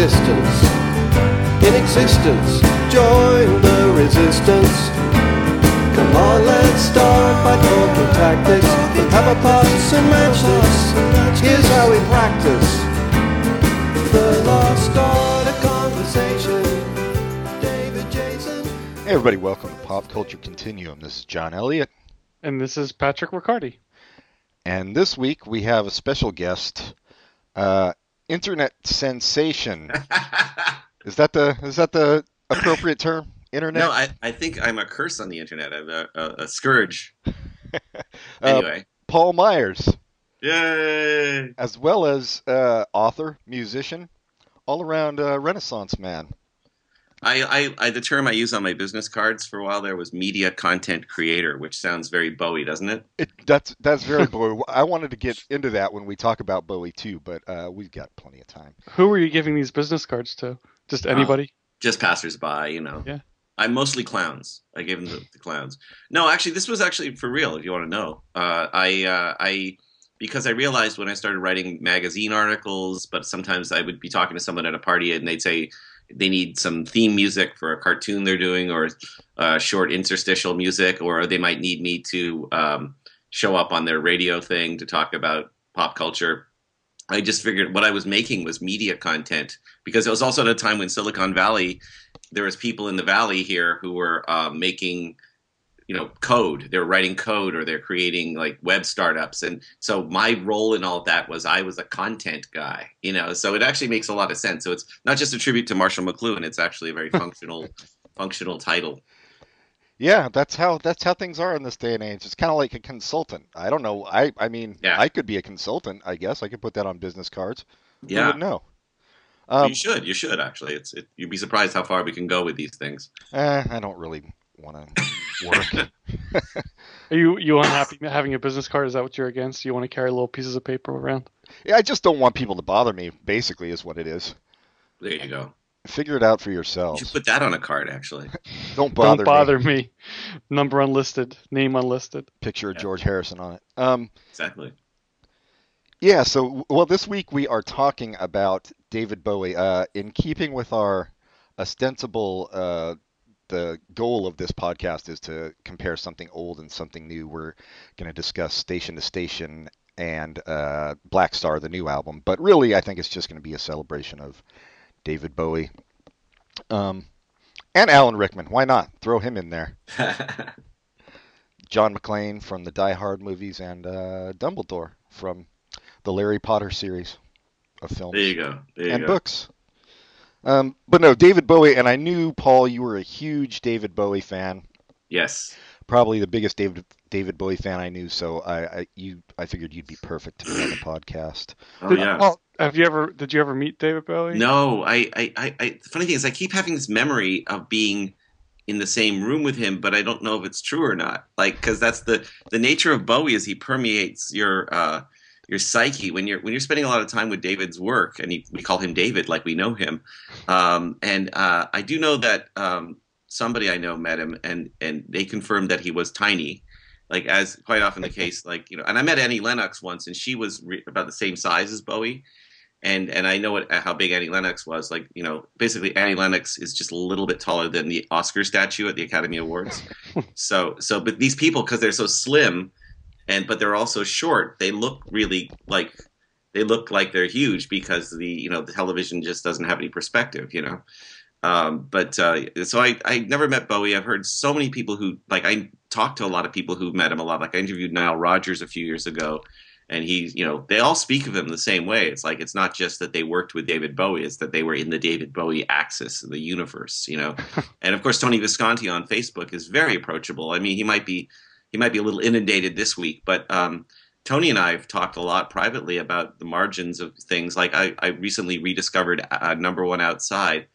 distance. In existence, join the resistance. Come on, let's start by talking tactics. Have a pass and match us. Here's how we practice the lost art of conversation. David Jason. Hey everybody, welcome to Pop Culture Continuum. This is John Elliott. And this is Patrick Riccardi. And this week we have a special guest, internet sensation. Is that the appropriate term? Internet? No, I think I'm a curse on the internet. I'm a scourge. Anyway, Paul Myers. Yay! As well as author, musician, all-around Renaissance man. The term I use on my business cards for a while there was media content creator, which sounds very Bowie, doesn't it? That's very Bowie. I wanted to get into that when we talk about Bowie too, but we've got plenty of time. Who are you giving these business cards to? Just anybody? Just passersby, you know. Yeah. I'm mostly clowns. I gave them the clowns. No, actually, this was actually for real. If you want to know, because I realized when I started writing magazine articles, but sometimes I would be talking to someone at a party and they'd say they need some theme music for a cartoon they're doing, or short interstitial music, or they might need me to show up on their radio thing to talk about pop culture. I just figured what I was making was media content, because it was also at a time when Silicon Valley, there was people in the Valley here who were making, you know, code. They're writing code, or they're creating like web startups. And so my role in all that was I was a content guy, you know, so it actually makes a lot of sense. So it's not just a tribute to Marshall McLuhan. It's actually a very functional title. Yeah, that's how things are in this day and age. It's kind of like a consultant. I don't know. I mean, yeah. I could be a consultant, I guess. I could put that on business cards. Yeah. Who would know? You should actually. You'd be surprised how far we can go with these things. I don't really want to work. Are you unhappy having a business card? Is that what you're against? You want to carry little pieces of paper around? Yeah, I just don't want people to bother me, basically, is what it is. There you go. Figure it out for yourselves. You should put that on a card, actually. Don't bother me. Number unlisted. Name unlisted. Picture of George Harrison on it. Exactly. Yeah, so, well, this week we are talking about David Bowie. In keeping with our ostensible, the goal of this podcast is to compare something old and something new. We're going to discuss Station to Station and Blackstar, the new album. But really, I think it's just going to be a celebration of David Bowie. And Alan Rickman. Why not? Throw him in there. John McClane from the Die Hard movies, and Dumbledore from the Larry Potter series of films. There you go. And books. But no, David Bowie, and I knew, Paul, you were a huge David Bowie fan. Yes. Probably the biggest David Bowie fan I knew, so I figured you'd be perfect to be on the podcast. Oh, yeah. Well, did you ever meet David Bowie? No. The funny thing is I keep having this memory of being in the same room with him, but I don't know if it's true or not. Like, because that's the nature of Bowie, is he permeates your psyche when you're spending a lot of time with David's work, and we call him David, like we know him. And I do know that somebody I know met him, and they confirmed that he was tiny, like, as quite often the case, like, you know. And I met Annie Lennox once, and she was about the same size as Bowie, and I know how big Annie Lennox was. Like, you know, basically Annie Lennox is just a little bit taller than the Oscar statue at the Academy Awards. So, but these people, because they're so slim. But they're also short. They look really like they're huge, because the television just doesn't have any perspective, you know. So I never met Bowie. I've heard so many people who, like, I talked to a lot of people who met him a lot. Like, I interviewed Nile Rodgers a few years ago, and he, you know, they all speak of him the same way. It's like, it's not just that they worked with David Bowie; it's that they were in the David Bowie axis of the universe, you know. And of course, Tony Visconti on Facebook is very approachable. I mean, he might be a little inundated this week, but Tony and I have talked a lot privately about the margins of things. Like, I recently rediscovered Number One Outside,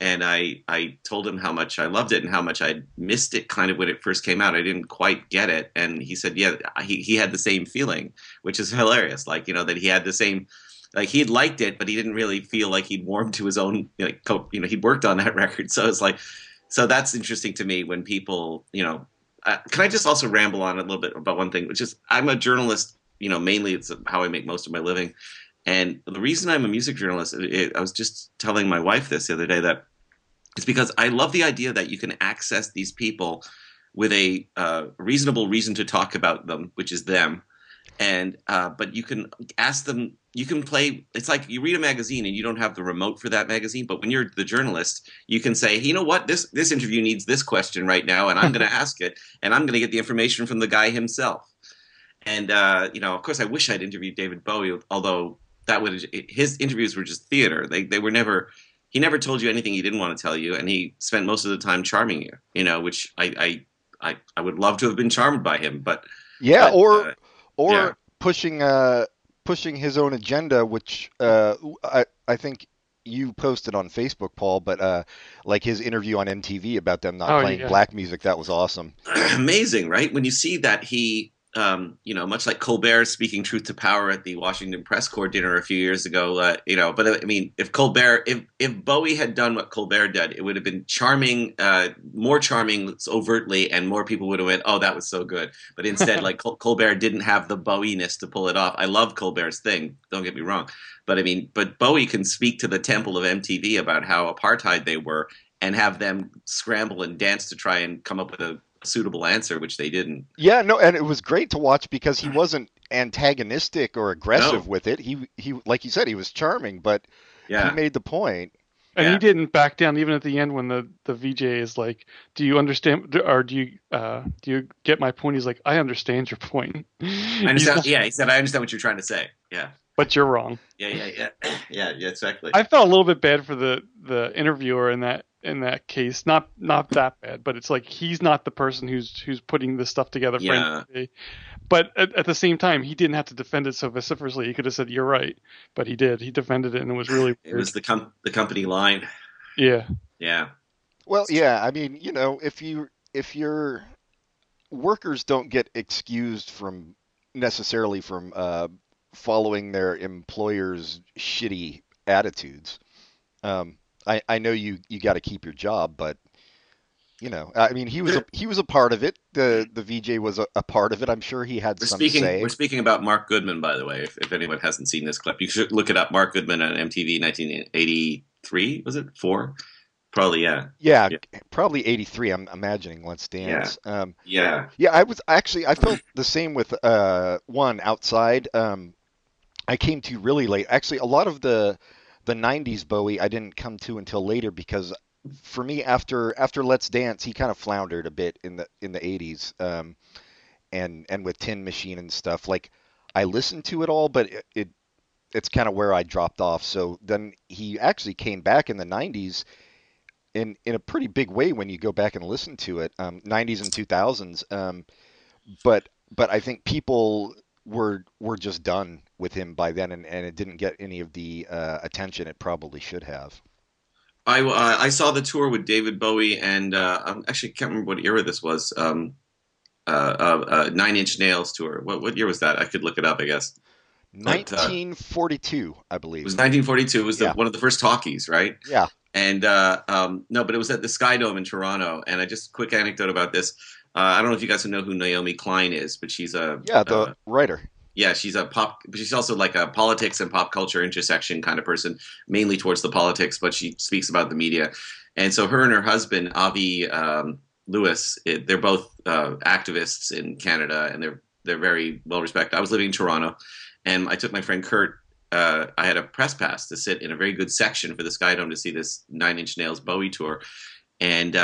and I told him how much I loved it and how much I missed it kind of when it first came out. I didn't quite get it. And he said, yeah, he had the same feeling, which is hilarious. Like, you know, that he had the same, like, he'd liked it, but he didn't really feel like he'd warmed to his own, you know, he'd worked on that record. So it's like, so that's interesting to me when people, you know. Can I just also ramble on a little bit about one thing, which is I'm a journalist, you know, mainly it's how I make most of my living. And the reason I'm a music journalist, I was just telling my wife this the other day, that it's because I love the idea that you can access these people with a reasonable reason to talk about them, which is them. And but you can ask them, you can play, it's like you read a magazine and you don't have the remote for that magazine. But when you're the journalist, you can say, you know what, this interview needs this question right now, and I'm going to ask it, and I'm going to get the information from the guy himself. And, you know, of course, I wish I'd interviewed David Bowie, although that would, his interviews were just theater. They were never, he never told you anything he didn't want to tell you. And he spent most of the time charming you, you know, which I would love to have been charmed by him. But yeah, but, or yeah. pushing his own agenda, which I think you posted on Facebook, Paul, but like his interview on MTV about them not playing black music, that was awesome. Amazing, right? When you see that he, you know, much like Colbert speaking truth to power at the Washington Press Corps dinner a few years ago, you know, but I mean, if Bowie had done what Colbert did, it would have been charming, more charming overtly, and more people would have went, oh, that was so good. But instead, like Colbert didn't have the Bowie-ness to pull it off. I love Colbert's thing, don't get me wrong. But I mean, but Bowie can speak to the temple of MTV about how apartheid they were and have them scramble and dance to try and come up with a suitable answer, which they didn't. Yeah, no, and it was great to watch because he wasn't antagonistic or aggressive with it. He like you said, he was charming, but he made the point. And he didn't back down, even at the end when the VJ is like, do you understand, or do you get my point? He's like, I understand your point. I understand, yeah, he said, I understand what you're trying to say. Yeah. But you're wrong. Yeah, exactly. I felt a little bit bad for the interviewer in that case, not that bad, but it's like he's not the person who's putting this stuff together for him. But at the same time, he didn't have to defend it so vociferously. He could have said, "You're right," but he did. He defended it, and it was really weird. It was the company line. Yeah. Yeah. Well, yeah. I mean, you know, if your workers don't get excused from necessarily from following their employer's shitty attitudes. I know you got to keep your job, but you know, I mean, he was a part of it. The VJ was a part of it. I'm sure he had some say. We're speaking about Mark Goodman, by the way. If anyone hasn't seen this clip, you should look it up. Mark Goodman on MTV, 1983, was it 4? Probably, yeah. Yeah, probably 83. I'm imagining Let's Dance. Yeah. Yeah. I felt the same with one Outside. I came to really late. Actually, a lot of the 90s Bowie I didn't come to until later, because for me after Let's Dance he kind of floundered a bit in the 80s, and with Tin Machine and stuff. Like, I listened to it all, but it's kind of where I dropped off. So then he actually came back in the 90s in a pretty big way when you go back and listen to it, 90s and 2000s, but I think people were just done with him by then, and it didn't get any of the attention it probably should have. I saw the tour with David Bowie and I actually can't remember what era this was. Nine Inch Nails tour. What year was that? I could look it up, I guess. 1942, I believe. It was 1942. It was one of the first talkies, right? Yeah. And no, but it was at the SkyDome in Toronto. And I just quick anecdote about this. I don't know if you guys know who Naomi Klein is, but she's the writer. Yeah, she's a pop, but she's also like a politics and pop culture intersection kind of person, mainly towards the politics, but she speaks about the media. And so her and her husband, Avi Lewis, they're both activists in Canada, and they're very well respected. I was living in Toronto, and I took my friend Kurt. I had a press pass to sit in a very good section for the SkyDome to see this Nine Inch Nails Bowie tour, and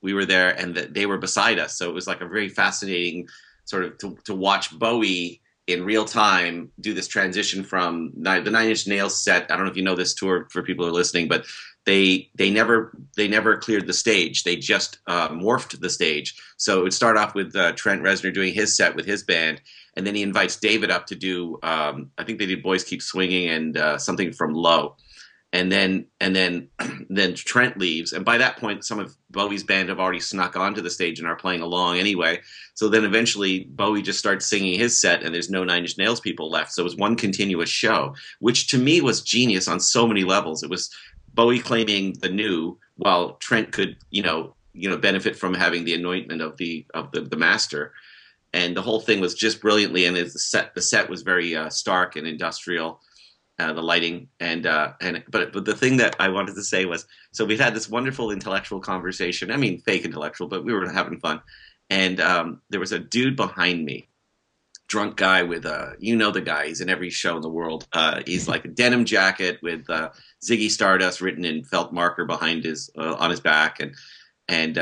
we were there, and they were beside us. So it was like a very fascinating sort of to watch Bowie in real time do this transition from the Nine Inch Nails set. I don't know if you know this tour for people who are listening, but they never cleared the stage. They just morphed the stage. So it would start off with Trent Reznor doing his set with his band, and then he invites David up to do I think they did Boys Keep Swinging and something from Low. And then Trent leaves, and by that point, some of Bowie's band have already snuck onto the stage and are playing along anyway. So then eventually Bowie just starts singing his set, and there's no Nine Inch Nails people left. So it was one continuous show, which to me was genius on so many levels. It was Bowie claiming the new, while Trent could, you know, benefit from having the anointment of the master. And the whole thing was just brilliantly, and the set was very stark and industrial. the lighting, but the thing that I wanted to say was, so we've had this wonderful intellectual conversation. I mean, fake intellectual, but we were having fun. And there was a dude behind me, drunk guy with the guy. He's in every show in the world. He's like a denim jacket with Ziggy Stardust written in felt marker behind his on his back, and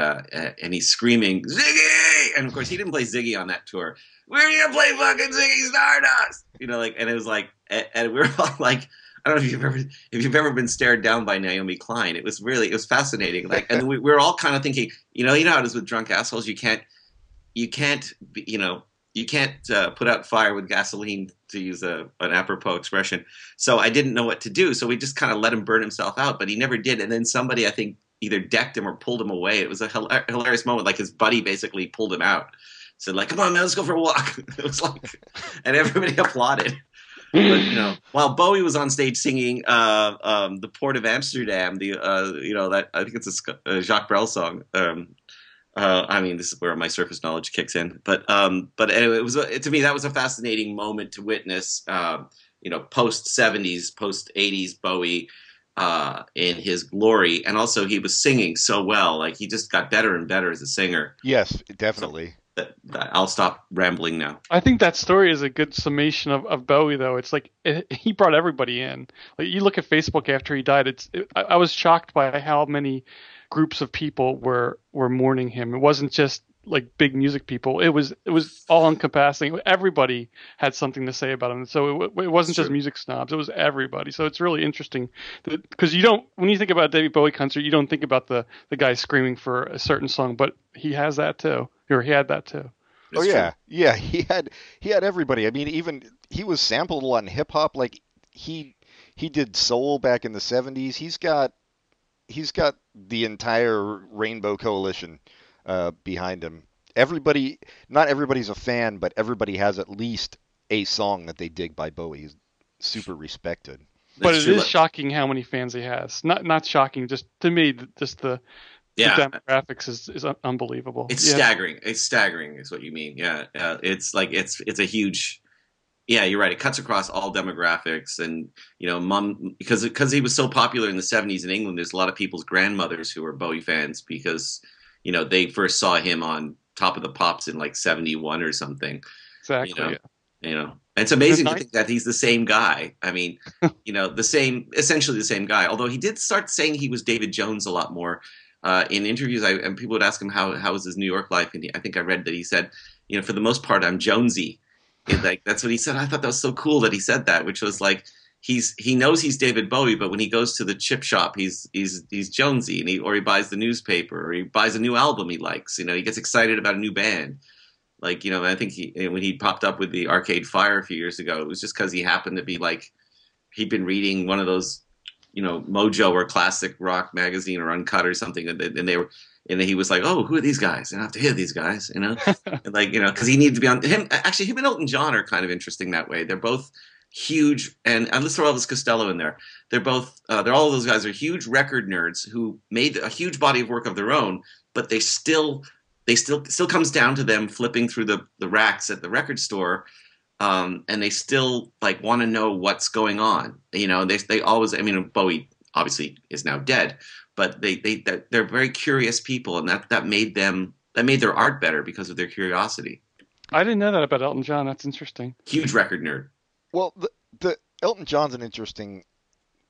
he's screaming Ziggy. And of course, he didn't play Ziggy on that tour. We're gonna play fucking Ziggy Stardust, And it was like, and we were all like, I don't know if you've ever been stared down by Naomi Klein. It was fascinating. And then we were all kind of thinking, you know how it is with drunk assholes. You can't put out fire with gasoline, to use an apropos expression. So I didn't know what to do. So we just kind of let him burn himself out, but he never did. And then somebody, I think, either decked him or pulled him away. It was a hilarious moment. Like, his buddy basically pulled him out. Said, like, come on, man, let's go for a walk. It was like, and everybody applauded. But, while Bowie was on stage singing "The Port of Amsterdam," that I think it's a Jacques Brel song. I mean, this is where my surface knowledge kicks in. But anyway, it was to me, that was a fascinating moment to witness. Post 70s, post 80s Bowie in his glory, and also he was singing so well. Like, he just got better and better as a singer. Yes, definitely. So, I'll stop rambling now. I think that story is a good summation of Bowie, though. It's like he brought everybody in. Like, you look at Facebook after he died. I was shocked by how many groups of people were mourning him. It wasn't just like big music people. It was all encompassing. Everybody had something to say about him. So it wasn't just music snobs. It was everybody. So it's really interesting, because when you think about a David Bowie concert, you don't think about the guy screaming for a certain song, but he has that too. Or he had that too. That's true. Yeah. He had everybody. I mean, even he was sampled a lot in hip hop. Like, he did soul back in the 70s. He's got the entire Rainbow Coalition behind him. Everybody, not everybody's a fan, but everybody has at least a song that they dig by Bowie. He's super respected. But it is shocking how many fans he has. Not shocking, just to me, just the. Yeah, the demographics is unbelievable. It's staggering. It's staggering is what you mean. Yeah, it's like it's a huge. Yeah, you're right. It cuts across all demographics, and because he was so popular in the 70s in England. There's a lot of people's grandmothers who are Bowie fans, because they first saw him on Top of the Pops in like 71 or something. Exactly. It's amazing to think that he's the same guy. I mean, essentially the same guy. Although he did start saying he was David Jones a lot more. In interviews, and people would ask him how was his New York life, and I think I read that he said, for the most part, I'm Jonesy. Like, that's what he said. I thought that was so cool that he said that, which was like, he knows he's David Bowie, but when he goes to the chip shop, he's Jonesy, and he buys the newspaper, or he buys a new album he likes. He gets excited about a new band. Like, I think when he popped up with the Arcade Fire a few years ago, it was just because he happened to be like, he'd been reading one of those. Mojo or Classic Rock magazine or Uncut or something, and he was like, "Oh, who are these guys? And I have to hear these guys," and because he needed to be on him. Actually, him and Elton John are kind of interesting that way. They're both huge, and let's throw Elvis Costello in there. They're both, all of those guys are huge record nerds who made a huge body of work of their own, but they still comes down to them flipping through the racks at the record store. And they still like want to know what's going on. They always. I mean, Bowie obviously is now dead, but they're very curious people, and that made their art better because of their curiosity. I didn't know that about Elton John. That's interesting. Huge record nerd. Well, the Elton John's an interesting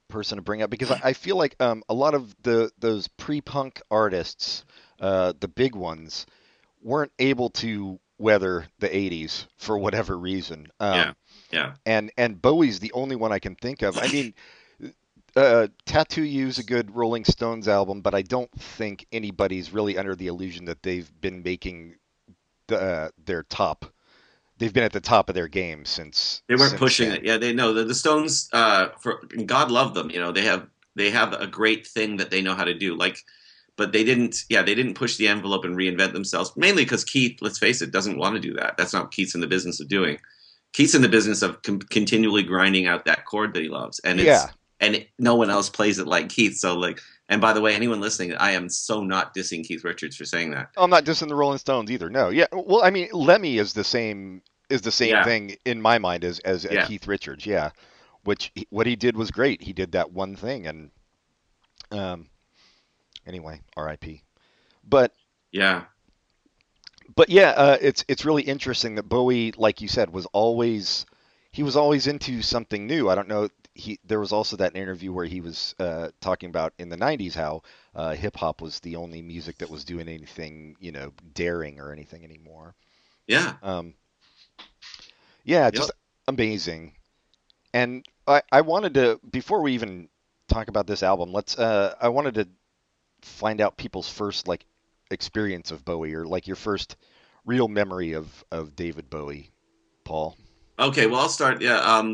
person to bring up, because I feel like a lot of those pre-punk artists, the big ones, weren't able to weather the 80s for whatever reason. And Bowie's the only one I can think of. I mean, Tattoo You's a good Rolling Stones album, but I don't think anybody's really under the illusion that they've been making their top. They've been at the top of their game since they weren't pushing then. It. Yeah, they know the Stones. For God love them, they have a great thing that they know how to do. Like. But they didn't push the envelope and reinvent themselves, mainly because Keith, let's face it, doesn't want to do that. That's not what Keith's in the business of doing. Keith's in the business of continually grinding out that chord that he loves. And no one else plays it like Keith. So like, and by the way, anyone listening, I am so not dissing Keith Richards for saying that. I'm not dissing the Rolling Stones either. No. Yeah. Well, I mean, Lemmy is the same thing in my mind as Keith Richards. Yeah. which what he did was great. He did that one thing, and anyway, R.I.P. But it's really interesting that Bowie, like you said, was always into something new. I don't know. There was also that interview where he was talking about in the 90s how hip hop was the only music that was doing anything, daring or anything anymore. Yeah. Just amazing. And I wanted to, before we even talk about this album, I wanted to find out people's first experience of Bowie, or your first real memory of David Bowie, Paul. Okay. Well, I'll start. Yeah.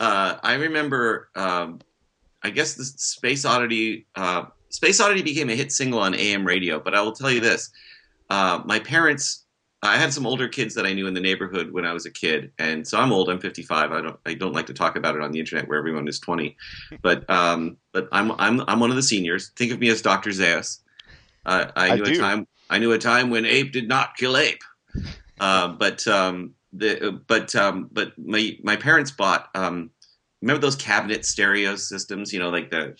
I remember, I guess the Space Oddity became a hit single on AM radio, but I will tell you this. My parents, I had some older kids that I knew in the neighborhood when I was a kid. And so I'm old, I'm 55. I don't like to talk about it on the internet where everyone is 20, but I'm one of the seniors. Think of me as Dr. Zaius. I knew a time when ape did not kill ape. But my parents bought remember those cabinet stereo systems, So I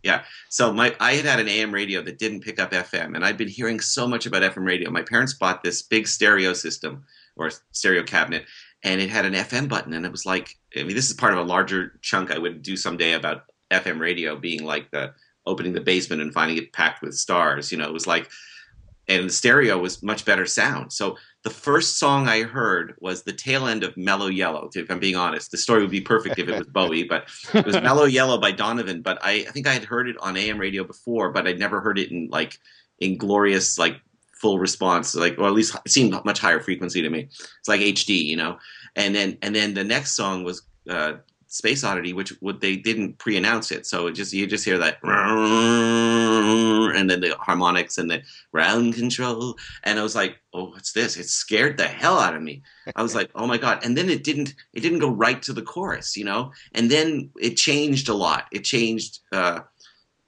had an AM radio that didn't pick up FM, and I'd been hearing so much about FM radio. My parents bought this big stereo system or stereo cabinet, and it had an FM button, and it was this is part of a larger chunk I would do someday about FM radio being opening the basement and finding it packed with stars. It was and the stereo was much better sound. So the first song I heard was the tail end of Mellow Yellow. If I'm being honest, the story would be perfect if it was Bowie, but it was Mellow Yellow by Donovan. But I think I had heard it on AM radio before, but I'd never heard it in glorious, full response, or at least it seemed much higher frequency to me. It's like HD, and then the next song was, Space Oddity, which they didn't pre-announce it, so you just hear that, and then the harmonics and the round control, and I was like, oh, what's this? It scared the hell out of me. I was like, oh my god! And then it didn't go right to the chorus, And then it changed a lot. It changed.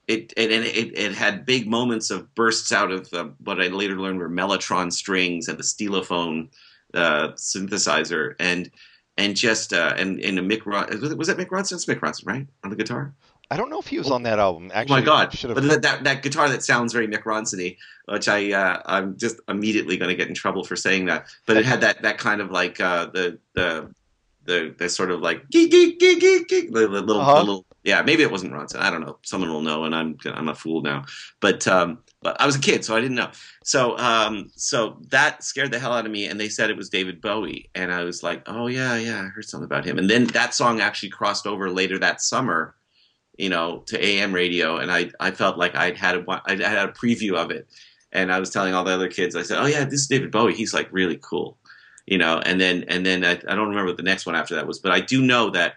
It had big moments of bursts out of what I later learned were mellotron strings and the Stereophone synthesizer and. And just and a Mick Ronson, was that Mick Ronson? It's Mick Ronson, right, on the guitar? I don't know if he was on that album. Actually, oh my god! But that guitar that sounds very Mick Ronson-y, which I'm just immediately going to get in trouble for saying that. But it had that kind of the sort of geek geek geek geek geek the little yeah. Maybe it wasn't Ronson. I don't know. Someone will know, and I'm a fool now. But I was a kid, so I didn't know. So that scared the hell out of me, and they said it was David Bowie. And I was like, oh, yeah, I heard something about him. And then that song actually crossed over later that summer, to AM radio, and I felt like I'd had a preview of it. And I was telling all the other kids, I said, oh, yeah, this is David Bowie. He's, really cool, And then I don't remember what the next one after that was, but I do know that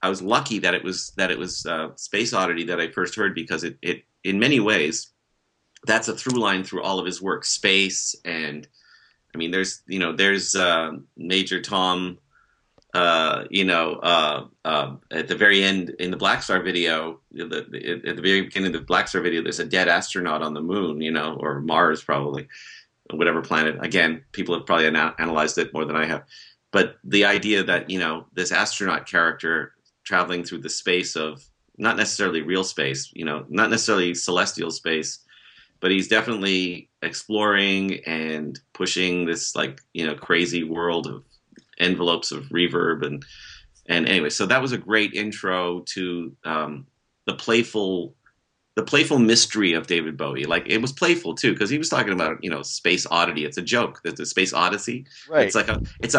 I was lucky that it was Space Oddity that I first heard, because it in many ways – that's a through line through all of his work, space. And I mean, there's Major Tom, at the very end in the Blackstar video, at the very beginning of the Blackstar video, there's a dead astronaut on the moon, or Mars probably, whatever planet. Again, people have probably analyzed it more than I have. But the idea that, this astronaut character traveling through the space of not necessarily real space, not necessarily celestial space, but he's definitely exploring and pushing this, crazy world of envelopes of reverb. And anyway, so that was a great intro to the playful mystery of David Bowie. It was playful, too, because he was talking about, Space Oddity. It's a joke. The Space Odyssey. Right. It's a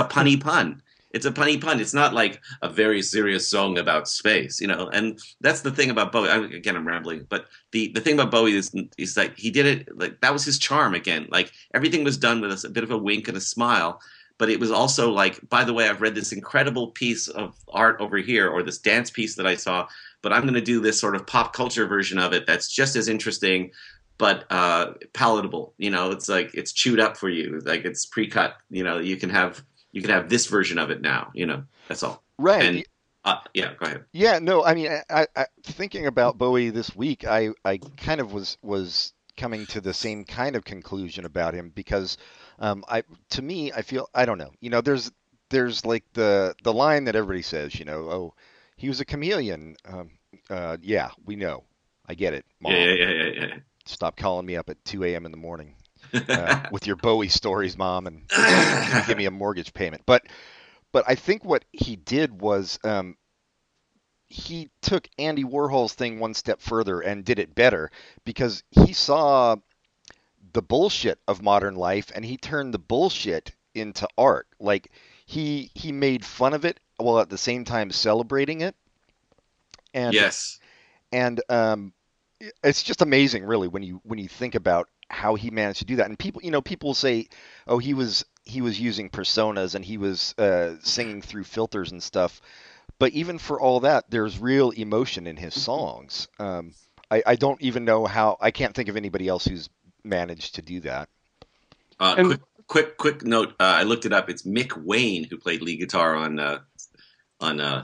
punny pun. It's a punny pun. It's not like a very serious song about space, And that's the thing about Bowie. I'm rambling, but the thing about Bowie is that he did it that was his charm again. Everything was done with a bit of a wink and a smile, but it was also by the way, I've read this incredible piece of art over here, or this dance piece that I saw, but I'm going to do this sort of pop culture version of it that's just as interesting, but palatable. It's chewed up for you, it's pre-cut. You can have this version of it now, that's all. Right. And, go ahead. Yeah, no, I mean, I thinking about Bowie this week, I kind of was coming to the same kind of conclusion about him, because I feel, I don't know, there's the line that everybody says, He was a chameleon. Yeah, we know. I get it, Mom. Yeah. Stop calling me up at 2 a.m. in the morning with your Bowie stories, Mom, and give me a mortgage payment. But I think what he did was he took Andy Warhol's thing one step further and did it better, because he saw the bullshit of modern life and he turned the bullshit into art. Like he made fun of it while at the same time celebrating it. And, yes. And it's just amazing, really, when you think about how he managed to do that. And people say, oh, he was using personas and he was singing through filters and stuff. But even for all that, there's real emotion in his songs. I don't even know how. I can't think of anybody else who's managed to do that. Quick note. I looked it up. It's Mick Wayne who played lead guitar on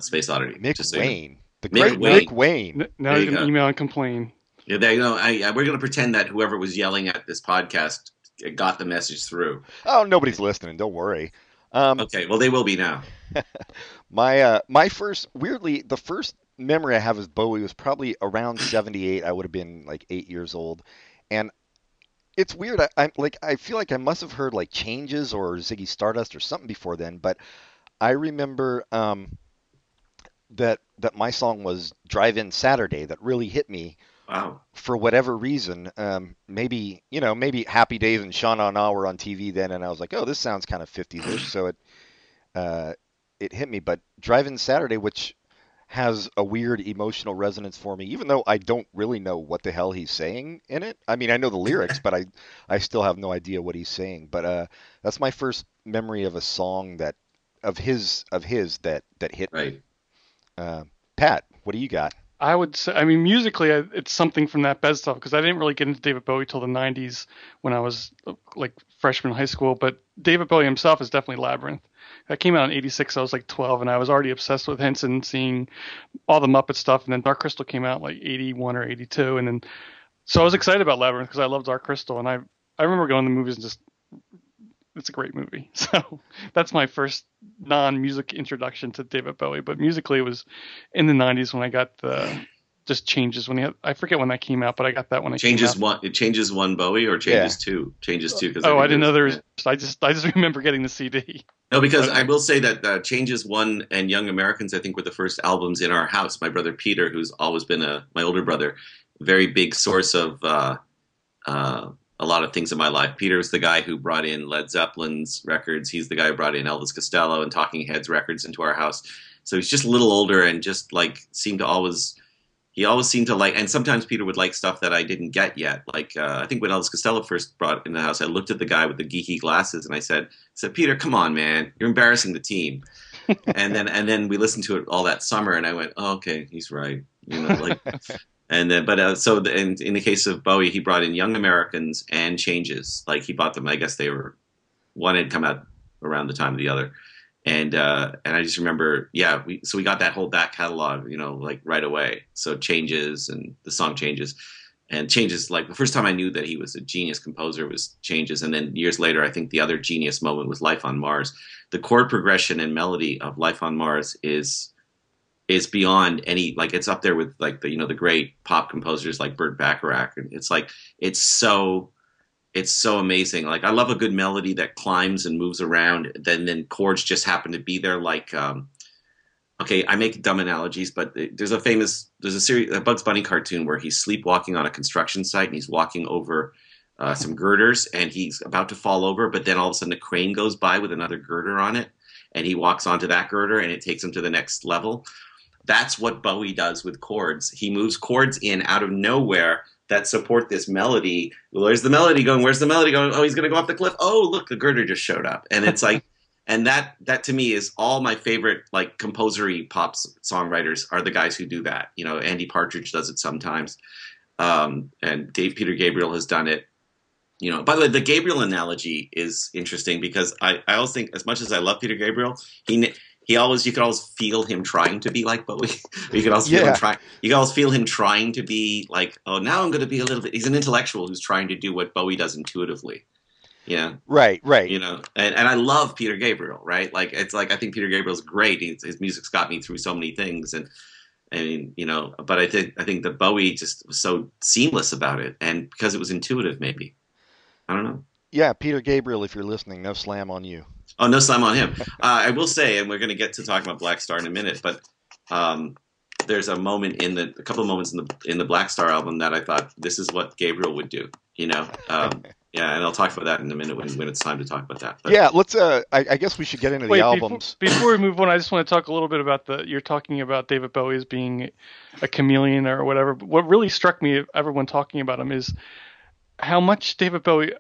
Space Oddity. Mick Wayne. Now you can email and complain. Yeah, there you go. We're going to pretend that whoever was yelling at this podcast got the message through. Oh, nobody's listening. Don't worry. Okay, well, they will be now. The first memory I have of Bowie was probably around 78. I would have been like 8 years old. And it's weird. I feel like I must have heard like Changes or Ziggy Stardust or something before then. But I remember that my song was Drive-In Saturday that really hit me. Wow. For whatever reason, maybe Happy Days and Sha Na Na were on TV then, and I was like, oh, this sounds kind of 50s-ish, so it hit me. But Drive-In Saturday, which has a weird emotional resonance for me, even though I don't really know what the hell he's saying in it. I mean, I know the lyrics, but I still have no idea what he's saying. But that's my first memory of a song that hit me. Pat, what do you got? I would say, I mean, musically, it's something from that bed stuff, because I didn't really get into David Bowie till the 90s when I was like freshman in high school. But David Bowie himself is definitely Labyrinth. That came out in 86. I was like 12, and I was already obsessed with Henson, seeing all the Muppet stuff. And then Dark Crystal came out like 81 or 82. And then so I was excited about Labyrinth because I loved Dark Crystal. And I remember going to the movies and just, it's a great movie. So that's my first non-music introduction to David Bowie. But musically, it was in the 90s when I got just Changes. I forget when that came out, but I got that when it Changes came out. One. It Changes One Bowie or Changes Two? Changes Two. Oh, I didn't know there was. I just remember getting the CD. No, because I will say that Changes One and Young Americans, I think, were the first albums in our house. My brother Peter, who's always been my older brother, very big source of a lot of things in my life. Peter's the guy who brought in Led Zeppelin's records. He's the guy who brought in Elvis Costello and Talking Heads records into our house. So he's just a little older and just like he always seemed to like, and sometimes Peter would like stuff that I didn't get yet. Like I think when Elvis Costello first brought in the house, I looked at the guy with the geeky glasses and I said, Peter, come on, man, you're embarrassing the team. and then we listened to it all that summer and I went, oh, okay, he's right. You know, like, and then, in the case of Bowie, he brought in Young Americans and Changes. Like he bought them. I guess they were, one had come out around the time of the other, and I just remember, yeah. So we got that whole back catalog, you know, like right away. So Changes and the song Changes. Like the first time I knew that he was a genius composer was Changes, and then years later, I think the other genius moment was Life on Mars. The chord progression and melody of Life on Mars is beyond any, like it's up there with like the, you know, the great pop composers like Burt Bacharach. And it's like, it's so amazing. Like I love a good melody that climbs and moves around. Then chords just happen to be there. Like, okay, I make dumb analogies, but there's a Bugs Bunny cartoon where he's sleepwalking on a construction site and he's walking over some girders and he's about to fall over, but then all of a sudden a crane goes by with another girder on it and he walks onto that girder and it takes him to the next level. That's what Bowie does with chords. He moves chords in out of nowhere that support this melody. Well, where's the melody going? Where's the melody going? Oh, he's going to go off the cliff. Oh, look, the girder just showed up. And it's like, and that to me is all my favorite, like composery pop songwriters are the guys who do that. You know, Andy Partridge does it sometimes. And Peter Gabriel has done it. You know, by the way, the Gabriel analogy is interesting because I always think, as much as I love Peter Gabriel, you could always feel him trying to be like Bowie. You could always feel him trying to be like, oh, now I'm going to be a little bit. He's an intellectual who's trying to do what Bowie does intuitively. you know? Right, right. You know, and I love Peter Gabriel, right? Like, it's like, I think Peter Gabriel's great. His music's got me through so many things. And I mean, you know, but I think the Bowie just was so seamless about it. And because it was intuitive, maybe. I don't know. Yeah, Peter Gabriel, if you're listening, no slam on you. Oh, no slam on him. I will say, and we're going to get to talking about Blackstar in a minute, but there's a moment a couple of moments in the Blackstar album that I thought, this is what Gabriel would do, you know? Yeah, and I'll talk about that in a minute when it's time to talk about that. But. Yeah, let's. I guess we should get into the albums. Before we move on, I just want to talk a little bit about you're talking about David Bowie as being a chameleon or whatever. But what really struck me, everyone talking about him, is how much David Bowie,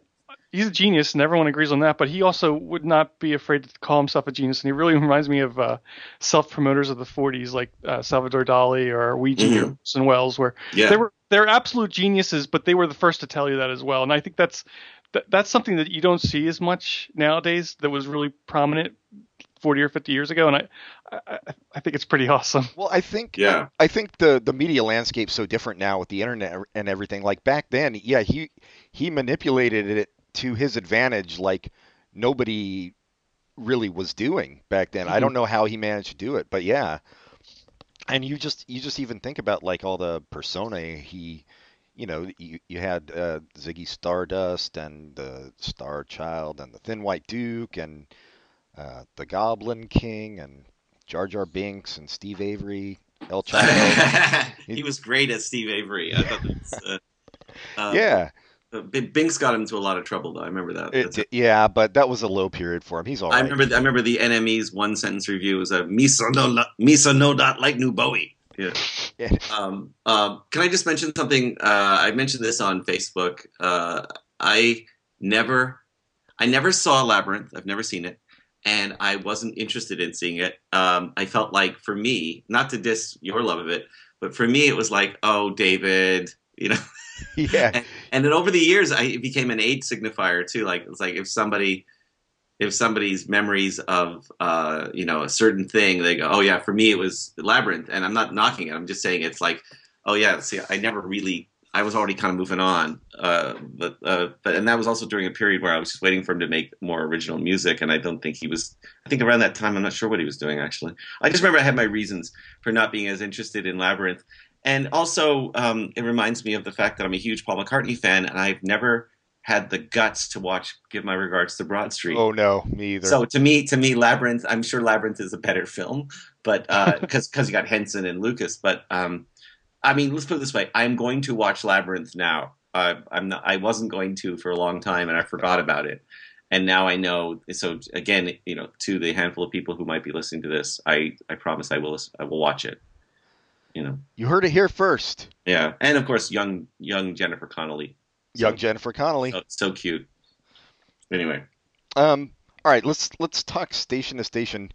he's a genius, and everyone agrees on that, but he also would not be afraid to call himself a genius. And he really reminds me of self-promoters of the 40s, like Salvador Dali or Ouija mm-hmm. or Orson Welles, where yeah. They're absolute geniuses, but they were the first to tell you that as well. And I think that's something that you don't see as much nowadays that was really prominent 40 or 50 years ago. And I think it's pretty awesome. Well, I think yeah. I think the media landscape's so different now with the internet and everything. Like back then, yeah, he manipulated it to his advantage like nobody really was doing back then. Mm-hmm. I don't know how he managed to do it, but yeah. And you just even think about like all the personae he, you know, you had Ziggy Stardust and the Star Child and the Thin White Duke and the Goblin King and Jar Jar Binks and Steve Avery, El Chapo. He was great at Steve Avery. I thought that was, yeah. Binks got into a lot of trouble, though. I remember that. Yeah, but that was a low period for him. He's all right. I remember the NME's one-sentence review was a Misa no dot like new Bowie. Yeah. Yeah. Can I just mention something? I mentioned this on Facebook. I never saw Labyrinth. I've never seen it. And I wasn't interested in seeing it. I felt like, for me, not to diss your love of it, but for me it was like, oh, David, you know. Yeah, and then over the years, it became an age signifier too. Like it's like if somebody's memories of you know, a certain thing, they go, oh yeah, for me it was Labyrinth, and I'm not knocking it. I'm just saying it's like, oh yeah, see, I was already kind of moving on, but and that was also during a period where I was just waiting for him to make more original music, and I don't think he was. I think around that time, I'm not sure what he was doing actually. I just remember I had my reasons for not being as interested in Labyrinth. And also, it reminds me of the fact that I'm a huge Paul McCartney fan, and I've never had the guts to watch "Give My Regards to Broad Street." Oh no, me either. So to me, Labyrinth. I'm sure Labyrinth is a better film, but because you got Henson and Lucas. But I mean, let's put it this way: I'm going to watch Labyrinth now. I wasn't going to for a long time, and I forgot about it. And now I know. So again, you know, to the handful of people who might be listening to this, I promise I will watch it. You know, you heard it here first. Yeah, and of course, young Jennifer Connelly. Young Jennifer Connelly, so cute. Anyway, all right, let's talk station to station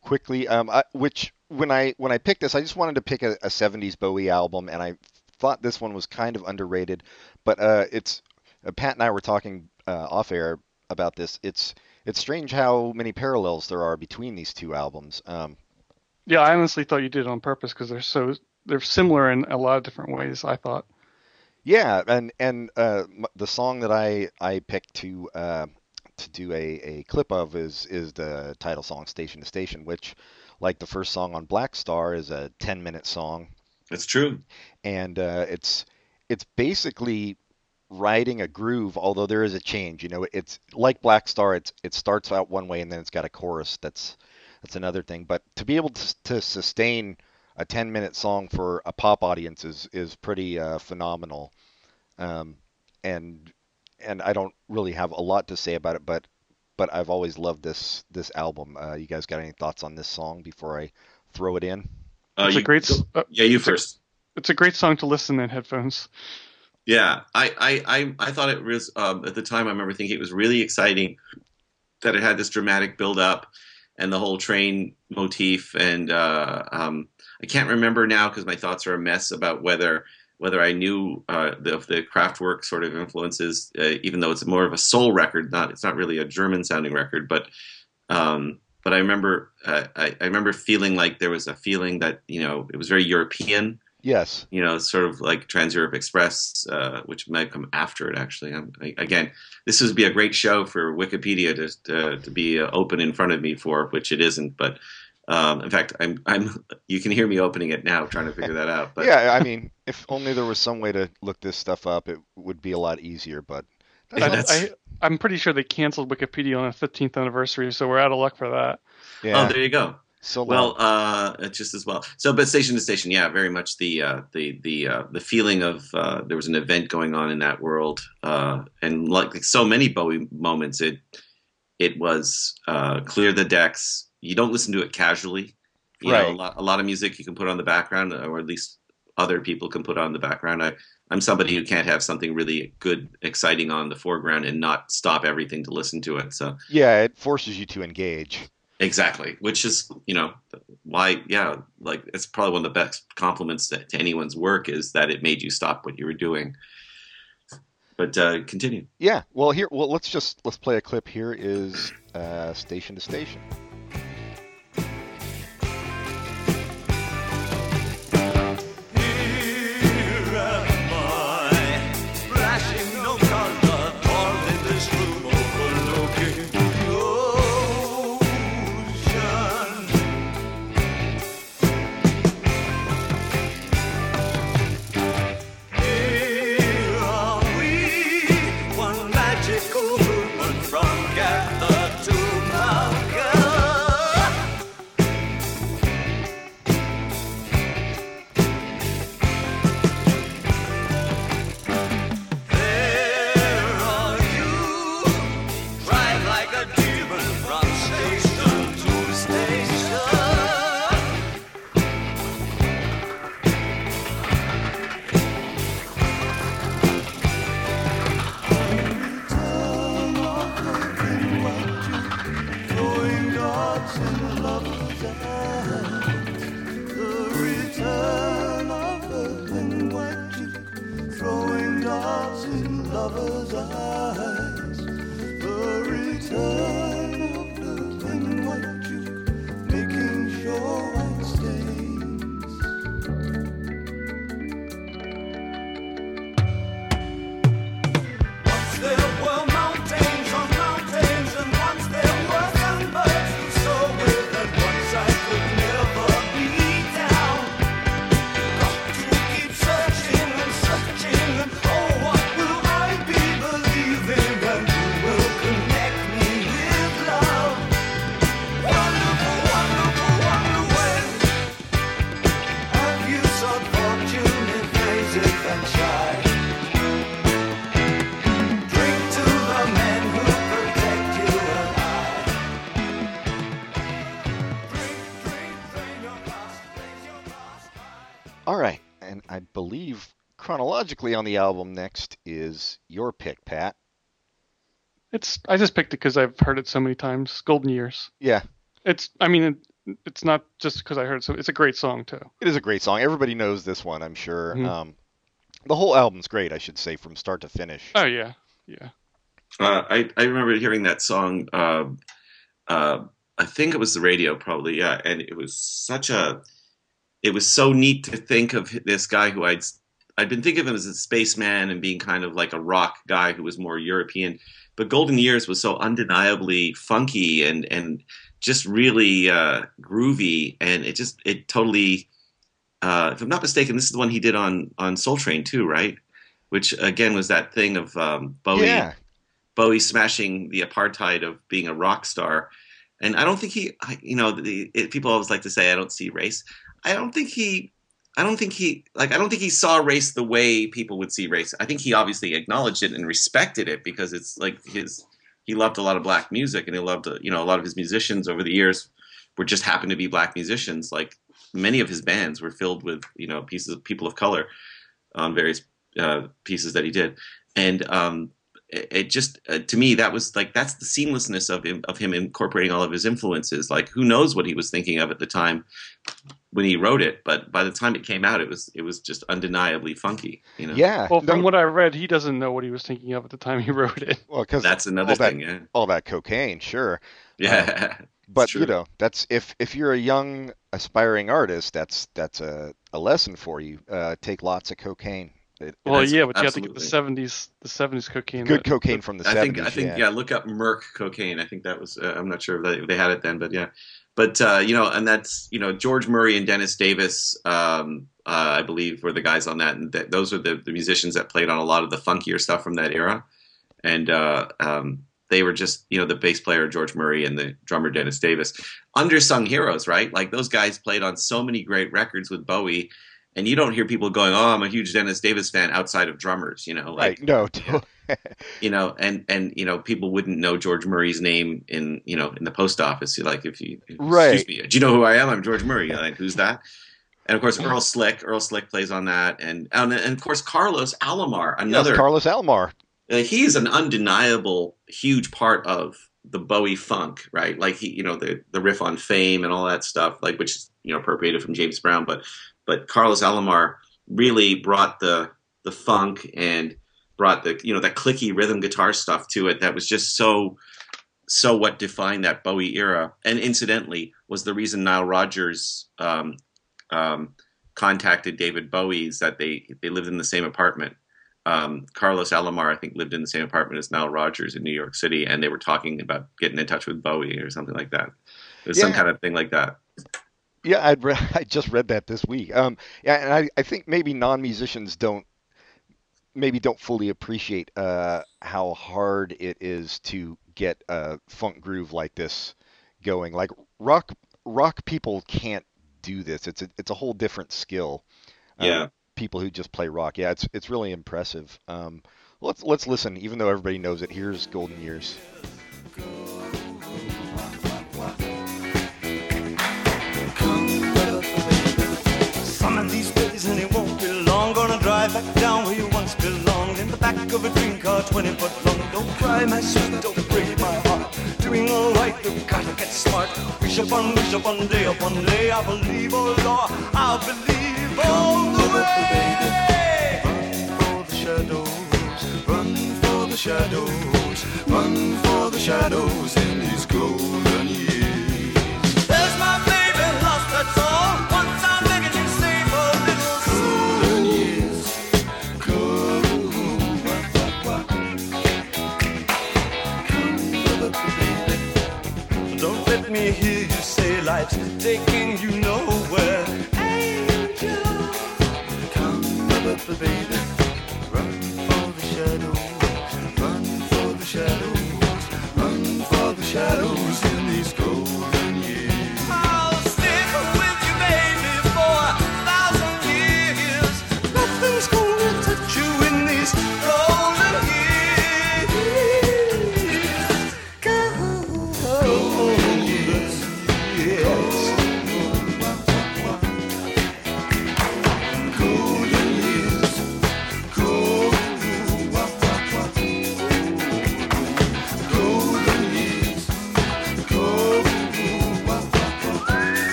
quickly. Which when I picked this, I just wanted to pick a '70s Bowie album, and I thought this one was kind of underrated. But it's Pat and I were talking off air about this. It's strange how many parallels there are between these two albums. Yeah, I honestly thought you did it on purpose because they're similar in a lot of different ways, I thought. Yeah, and the song that I picked to do a clip of is the title song Station to Station, which, like the first song on Blackstar, is a 10-minute song. That's true. And it's basically riding a groove, although there is a change. You know, it's like Blackstar, it starts out one way and then it's got a chorus that's another thing, but to be able to sustain a 10-minute song for a pop audience is pretty phenomenal. And I don't really have a lot to say about it, but I've always loved this album. You guys got any thoughts on this song before I throw it in? It's a great. Yeah, you first. It's a great song to listen in headphones. Yeah, I thought it was at the time. I remember thinking it was really exciting that it had this dramatic build up. And the whole train motif, and I can't remember now because my thoughts are a mess about whether I knew the Kraftwerk sort of influences, even though it's more of a soul record, it's not really a German sounding record, but I remember feeling like there was a feeling that, you know, it was very European. Yes. You know, sort of like Trans-Europe Express, which might come after it, actually. Again, this would be a great show for Wikipedia to be open in front of me for, which it isn't. But in fact, you can hear me opening it now, trying to figure that out. But. Yeah, I mean, if only there was some way to look this stuff up, it would be a lot easier. But I'm pretty sure they canceled Wikipedia on the 15th anniversary, so we're out of luck for that. Yeah. Oh, there you go. So just as well. So, but Station to Station, yeah, very much the feeling of there was an event going on in that world, and like so many Bowie moments, it was clear the decks. You don't listen to it casually. You know, a lot of music you can put on the background, or at least other people can put on the background. I'm somebody who can't have something really good, exciting on the foreground and not stop everything to listen to it. So yeah, it forces you to engage. Exactly, which is, you know, why, yeah, like it's probably one of the best compliments to anyone's work is that it made you stop what you were doing. But continue. Yeah, well, here, well, let's play a clip. Here is Station to Station. Chronologically on the album, next is your pick, Pat. I just picked it because I've heard it so many times. Golden Years. Yeah. It's not just because I heard it. So it's a great song too. It is a great song. Everybody knows this one, I'm sure. Mm-hmm. The whole album's great, I should say, from start to finish. Oh yeah, yeah. I remember hearing that song. I think it was the radio, probably. Yeah, and it was It was so neat to think of this guy who I'd been thinking of him as a spaceman and being kind of like a rock guy who was more European, but Golden Years was so undeniably funky and just really groovy, and it totally. If I'm not mistaken, this is the one he did on Soul Train too, right? Which again was that thing of Bowie smashing the apartheid of being a rock star, and I don't think people always like to say I don't see race. I don't think he saw race the way people would see race. I think he obviously acknowledged it and respected it because it's like he loved a lot of black music, and he loved, a lot of his musicians over the years were just happened to be black musicians. Like many of his bands were filled with, people of color on various pieces that he did. And it just, to me, that was like, that's the seamlessness of him incorporating all of his influences. Like, who knows what he was thinking of at the time when he wrote it, but by the time it came out, it was just undeniably funky, you know? Yeah. Well, from what I read, he doesn't know what he was thinking of at the time he wrote it. Well, because that's another thing. Yeah. All that cocaine, sure. Yeah. But you know, that's, if you're a young aspiring artist, that's a lesson for you. Take lots of cocaine. Well, yeah, but you have to get the 70s cocaine. Good cocaine from the 70s. I think, yeah, look up Merck cocaine. I think that was, I'm not sure if they had it then, but yeah. But, you know, and that's, you know, George Murray and Dennis Davis, I believe, were the guys on that. And those are the musicians that played on a lot of the funkier stuff from that era. And they were just, you know, the bass player, George Murray, and the drummer, Dennis Davis. Undersung heroes, right? Like, those guys played on so many great records with Bowie. And you don't hear people going, "Oh, I'm a huge Dennis Davis fan," outside of drummers, you know. Like, right. No, you know, and you know, people wouldn't know George Murray's name in, you know, in the post office. Like, if you, right. Excuse me, do you know who I am? I'm George Murray. Like, who's that? And of course, Earl Slick plays on that, and of course, Carlos Alomar, another. Yes, Carlos Alomar. He is an undeniable huge part of the Bowie funk, right? Like, he, you know, the riff on Fame and all that stuff, like, which is, you know, appropriated from James Brown, but. But Carlos Alomar really brought the funk and brought the, you know, that clicky rhythm guitar stuff to it. That was just so what defined that Bowie era. And incidentally, was the reason Nile Rodgers contacted David Bowie, is that they lived in the same apartment. Carlos Alomar, I think, lived in the same apartment as Nile Rodgers in New York City, and they were talking about getting in touch with Bowie or something like that. It was some kind of thing like that. Yeah, I just read that this week. Yeah, and I think maybe non-musicians don't fully appreciate how hard it is to get a funk groove like this going. Like, rock people can't do this. It's a whole different skill. Yeah, people who just play rock. Yeah, it's really impressive. Let's listen. Even though everybody knows it, here's Golden Years. These days, and it won't be long. Gonna drive back down where you once belonged, in the back of a dream car, 20-foot long. Don't cry, my sweet, don't break my heart. Doing all right, you've gotta get smart. Wish upon day, I believe, oh Lord, I believe all the way. Run for the shadows, run for the shadows, run for the shadows in these golden years. There's my baby lost, that's all. Hear you say life's taking you nowhere. Angel, come, baby, run for the shadows, run for the shadows in these golden years. I'll stick with you, baby, for 1,000 years. Nothing's gonna touch you in these golden years. Golden.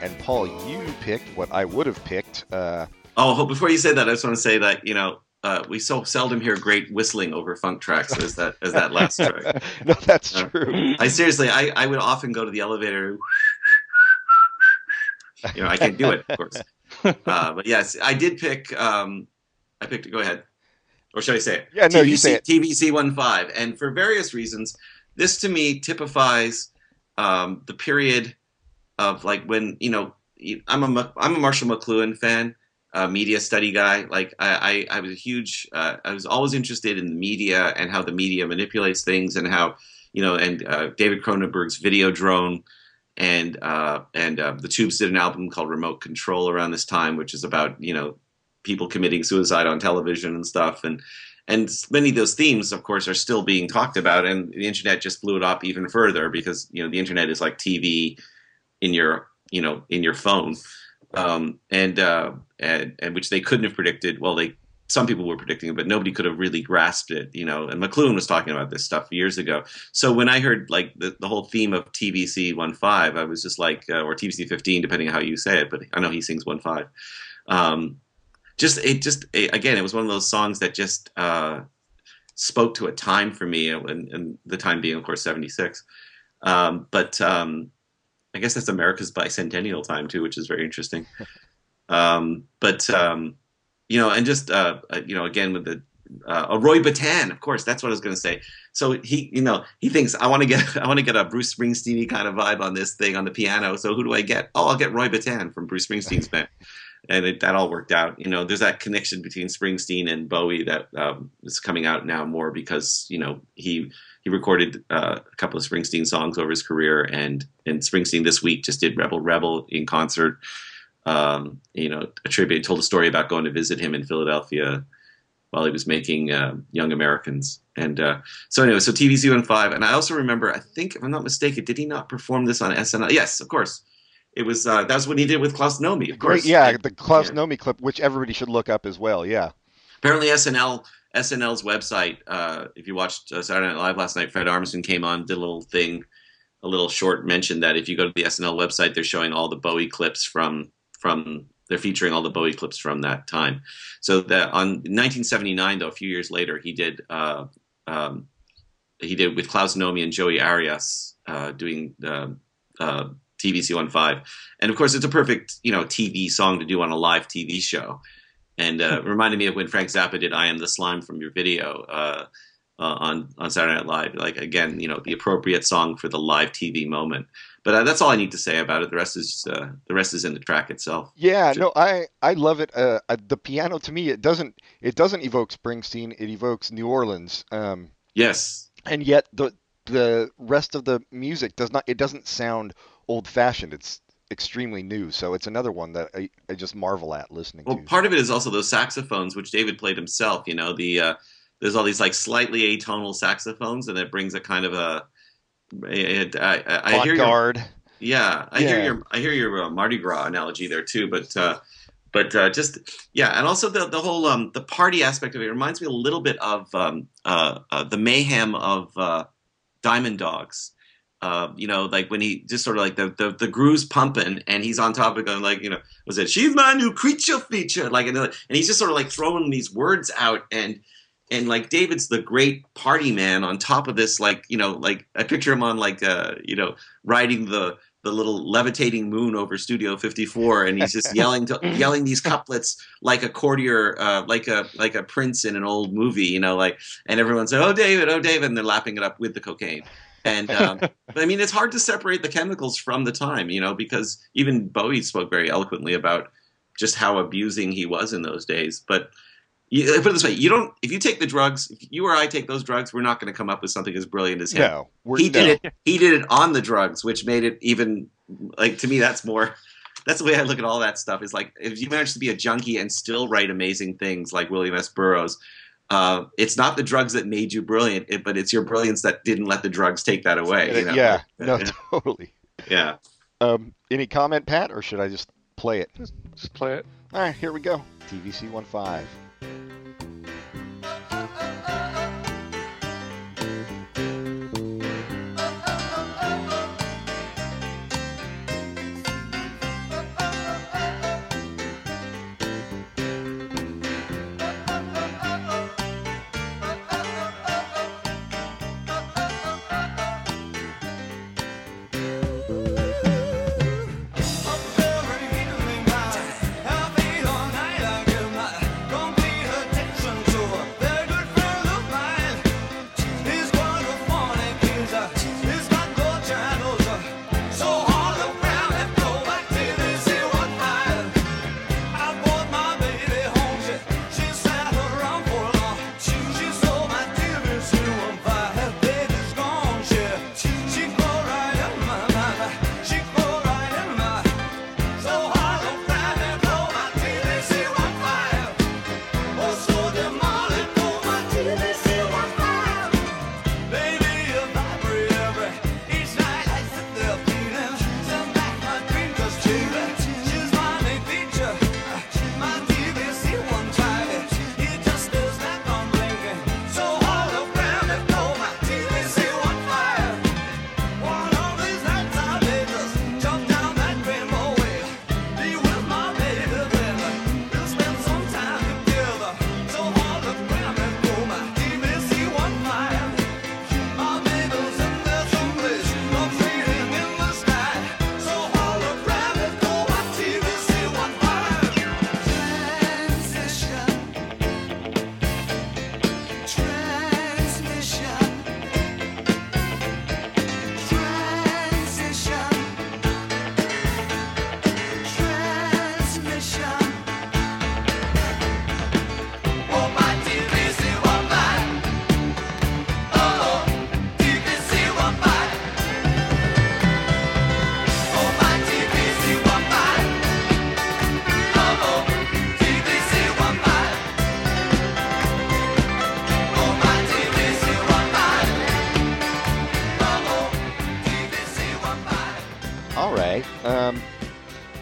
And Paul, you picked what I would have picked. Oh, before you say that, I just want to say that, you know, we so seldom hear great whistling over funk tracks as that last track. No, that's true. I seriously would often go to the elevator. You know, I can't do it, of course. But yes, I did pick. I picked it. Go ahead, or should I say it? Yeah, no, TVC, you say it. TVC 15, and for various reasons, this to me typifies the period of, like, when, you know, I'm a Marshall McLuhan fan, media study guy. Like, I was a huge, I was always interested in the media and how the media manipulates things, and how, you know, and David Cronenberg's Videodrome, and the Tubes did an album called Remote Control around this time, which is about, you know, people committing suicide on television and stuff, and many of those themes, of course, are still being talked about, and the internet just blew it up even further, because, you know, the internet is like TV. in your phone, and which they couldn't have predicted. Well, some people were predicting it, but nobody could have really grasped it, you know. And McLuhan was talking about this stuff years ago. So when I heard like the whole theme of TVC 15, I was just like, or TVC 15, depending on how you say it. But I know he sings 15. It was one of those songs that just spoke to a time for me, and the time being, of course, 76. I guess that's America's bicentennial time too, which is very interesting. Again with the Roy Bittan, of course, that's what I was going to say. So he thinks I want to get a Bruce Springsteen-y kind of vibe on this thing on the piano. So who do I get? Oh, I'll get Roy Bittan from Bruce Springsteen's band, and that all worked out. You know, there's that connection between Springsteen and Bowie that is coming out now more because he recorded a couple of Springsteen songs over his career, and Springsteen this week just did Rebel in concert. Told a story about going to visit him in Philadelphia while he was making Young Americans. So TVC 15. And I also remember, I think, if I'm not mistaken, did he not perform this on SNL? Yes, of course. It was, that's what he did with Klaus Nomi, of course. Great, yeah, the Klaus Nomi clip, which everybody should look up as well, yeah. Apparently SNL's website, if you watched Saturday Night Live last night, Fred Armisen came on, did a little thing, a little short mention that if you go to the SNL website, they're showing all the Bowie clips they're featuring all the Bowie clips from that time. So that on 1979, though, a few years later, he did with Klaus Nomi and Joey Arias doing TVC 15, and of course it's a perfect TV song to do on a live TV show, and reminded me of when Frank Zappa did "I Am the Slime" from your video on Saturday Night Live. Like again, the appropriate song for the live TV moment. But that's all I need to say about it. The rest is in the track itself. Yeah, no, I love it. The piano to me, it doesn't evoke Springsteen. It evokes New Orleans. Yes. And yet the rest of the music doesn't sound old fashioned. It's extremely new. So it's another one that I just marvel at listening to. Well, part of it is also those saxophones, which David played himself. There's all these like slightly atonal saxophones, and it brings a kind of a I hear your Mardi Gras analogy there too, and also the whole the party aspect of it reminds me a little bit of the mayhem of Diamond Dogs, like when he just sort of like the groove's pumping and he's on top of going like was it she's my new creature feature and he's just sort of like throwing these words out and like David's the great party man on top of this, I picture him on riding the little levitating moon over Studio 54, and he's just yelling these couplets like a courtier, like a prince in an old movie, and everyone's like, oh David, and they're lapping it up with the cocaine. And it's hard to separate the chemicals from the time, because even Bowie spoke very eloquently about just how abusing he was in those days, but. Put it this way: if you take the drugs, if you or I take those drugs, we're not going to come up with something as brilliant as him. No, he did it. He did it on the drugs, which made it even to me. That's the way I look at all that stuff. Is like if you manage to be a junkie and still write amazing things, like William S. Burroughs, it's not the drugs that made you brilliant, but it's your brilliance that didn't let the drugs take that away. Yeah, no, totally. Yeah. Any comment, Pat, or should I just play it? Just play it. All right, here we go. TVC 15. I'm very healing, I be all night, I give my don't be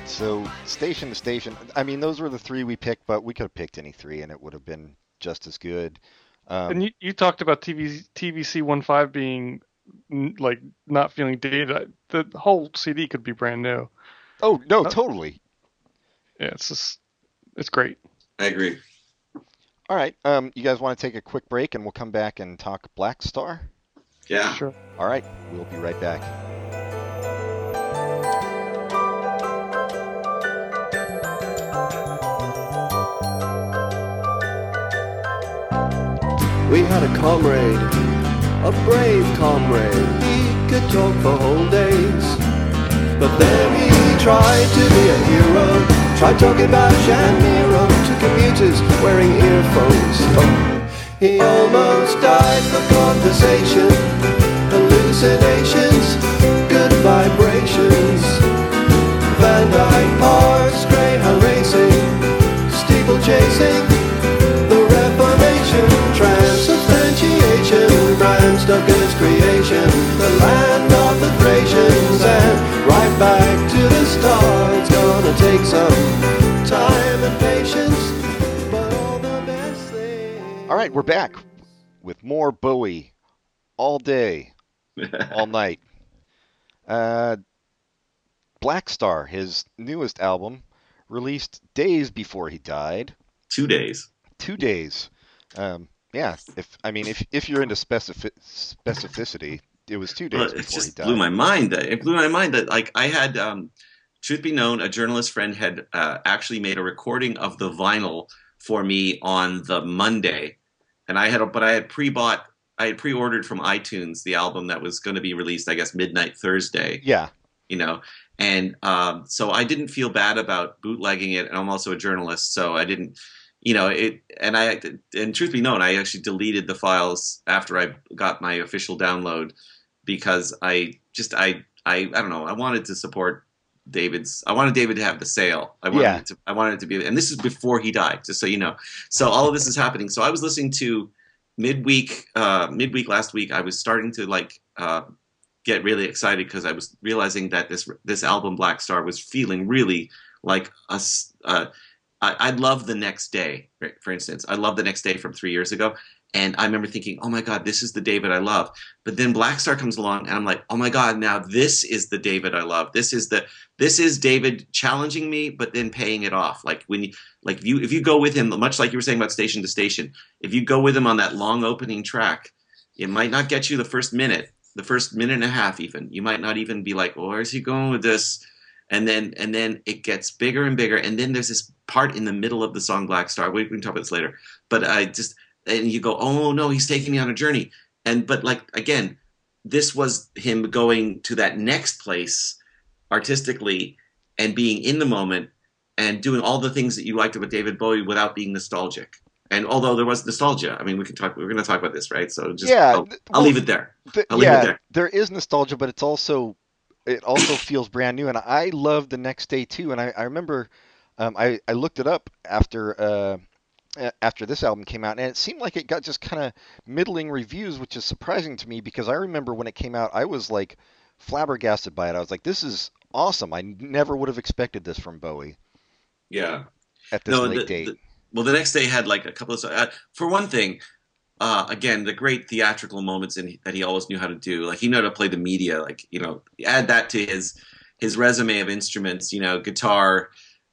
So station to station, I mean, those were the three we picked, but we could have picked any three and it would have been just as good. And you talked about TVC 15 being like not feeling dated. The whole CD could be brand new. Oh no, totally. Yeah, it's great. I agree. All right, you guys want to take a quick break and we'll come back and talk Blackstar? Yeah. Sure. All right, we'll be right back. We had a comrade, a brave comrade. He could talk for whole days, but then he tried to be a hero. Tried talking about Shamiro to commuters wearing earphones. Oh. He almost died for conversation, hallucinations, good vibrations. Van Dyke Parks, greyhound racing, steeple chasing, the Reformation, transubstantiation, Bram Stoker's creation, the land of the Thracians, and right back to the start. It's gonna take some time and patience, but all the best things. All right, we're back with more Bowie all day, all night. Blackstar, his newest album, released days before he died. 2 days. 2 days. Yeah. If you're into specificity. It was 2 days before he died. It blew my mind that like I had, truth be known, a journalist friend had actually made a recording of the vinyl for me on the Monday, and I had pre-ordered from iTunes the album that was going to be released, I guess, midnight Thursday. Yeah, you know, and so I didn't feel bad about bootlegging it, and I'm also a journalist, so I didn't. You know, and truth be known, I actually deleted the files after I got my official download because I don't know. I wanted to support David's. I wanted David to have the sale. I wanted it to be. And this is before he died, just so you know. So all of this is happening. So I was listening to midweek last week. I was starting to get really excited because I was realizing that this album Blackstar was feeling really like us. I love The Next Day, for instance. I love The Next Day from 3 years ago. And I remember thinking, oh, my God, this is the David I love. But then Blackstar comes along, and I'm like, oh, my God, now this is the David I love. This is David challenging me, but then paying it off. Like when you, if you go with him, much like you were saying about Station to Station, if you go with him on that long opening track, it might not get you the first minute and a half even. You might not even be like, oh, where's he going with this? And then it gets bigger and bigger. And then there's this part in the middle of the song Blackstar. We can talk about this later. But and you go, oh no, he's taking me on a journey. But again, this was him going to that next place artistically and being in the moment and doing all the things that you liked about David Bowie without being nostalgic. And although there was nostalgia, I mean, we're going to talk about this, right? So just, yeah, I'll leave it there. There is nostalgia, but it's also, it also feels brand new. And I love The Next Day too. And I remember I looked it up after this album came out, and it seemed like it got just kind of middling reviews, which is surprising to me because I remember when it came out, I was like flabbergasted by it. I was like, this is awesome. I never would have expected this from Bowie. Yeah. At this late date. The Next Day had like a couple of, for one thing, again, the great theatrical moments that he always knew how to do. Like, he knew how to play the media. Like, you know, add that to his resume of instruments, you know, guitar,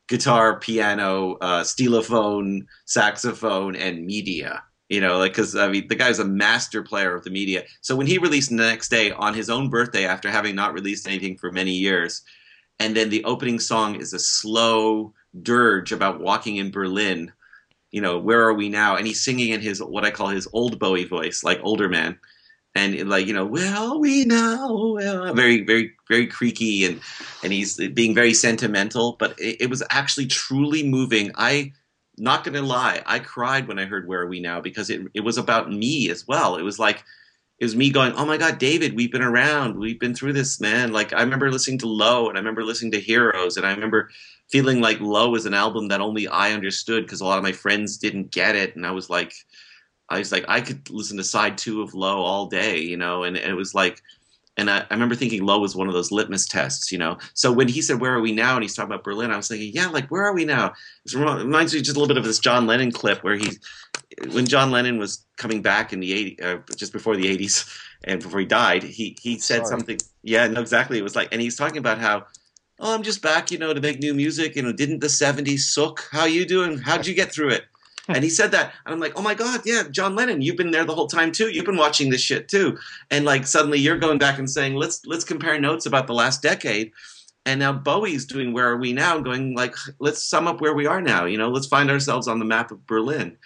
piano, stylophone, saxophone, and media. You know, like, because, I mean, the guy's a master player of the media. So when he released The Next Day on his own birthday after having not released anything for many years, and then the opening song is a slow dirge about walking in Berlin, you know, where are we now? And he's singing in his, what I call his old Bowie voice, like older man. And like, you know, where are we now? Very, very, very creaky. And he's being very sentimental, but it was actually truly moving. I, not going to lie, I cried when I heard Where Are We Now, because it was about me as well. It was like, it was me going, oh my God, David, we've been around. We've been through this, man. Like, I remember listening to Low, and I remember listening to Heroes, and I remember feeling like Low is an album that only I understood because a lot of my friends didn't get it. And I was like, I could listen to side 2 of Low all day, you know, and it was like, And I remember thinking Low was one of those litmus tests, you know. So when he said, where are we now? And he's talking about Berlin, I was thinking, yeah, like, where are we now? It reminds me just a little bit of this John Lennon clip where he, when John Lennon was coming back in the 80s, just before the 80s and before he died, he said something. Yeah, no, exactly. It was like, and he's talking about how, oh, I'm just back, you know, to make new music. You know, didn't the 70s suck? How you doing? How'd you get through it? And he said that, and I'm like, oh my God, yeah, John Lennon, you've been there the whole time too. You've been watching this shit too. And like suddenly you're going back and saying, let's compare notes about the last decade. And now Bowie's doing Where Are We Now and going like, let's sum up where we are now. You know, let's find ourselves on the map of Berlin.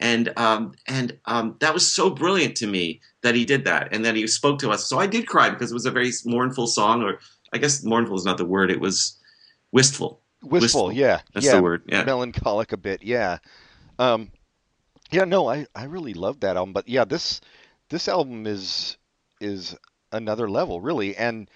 And that was so brilliant to me that he did that and that he spoke to us. So I did cry because it was a very mournful song, or I guess mournful is not the word. It was wistful. Wistful. Yeah. That's the word. Yeah. Melancholic a bit. Yeah. Yeah, no, I really love that album, but yeah, this album is another level, really. And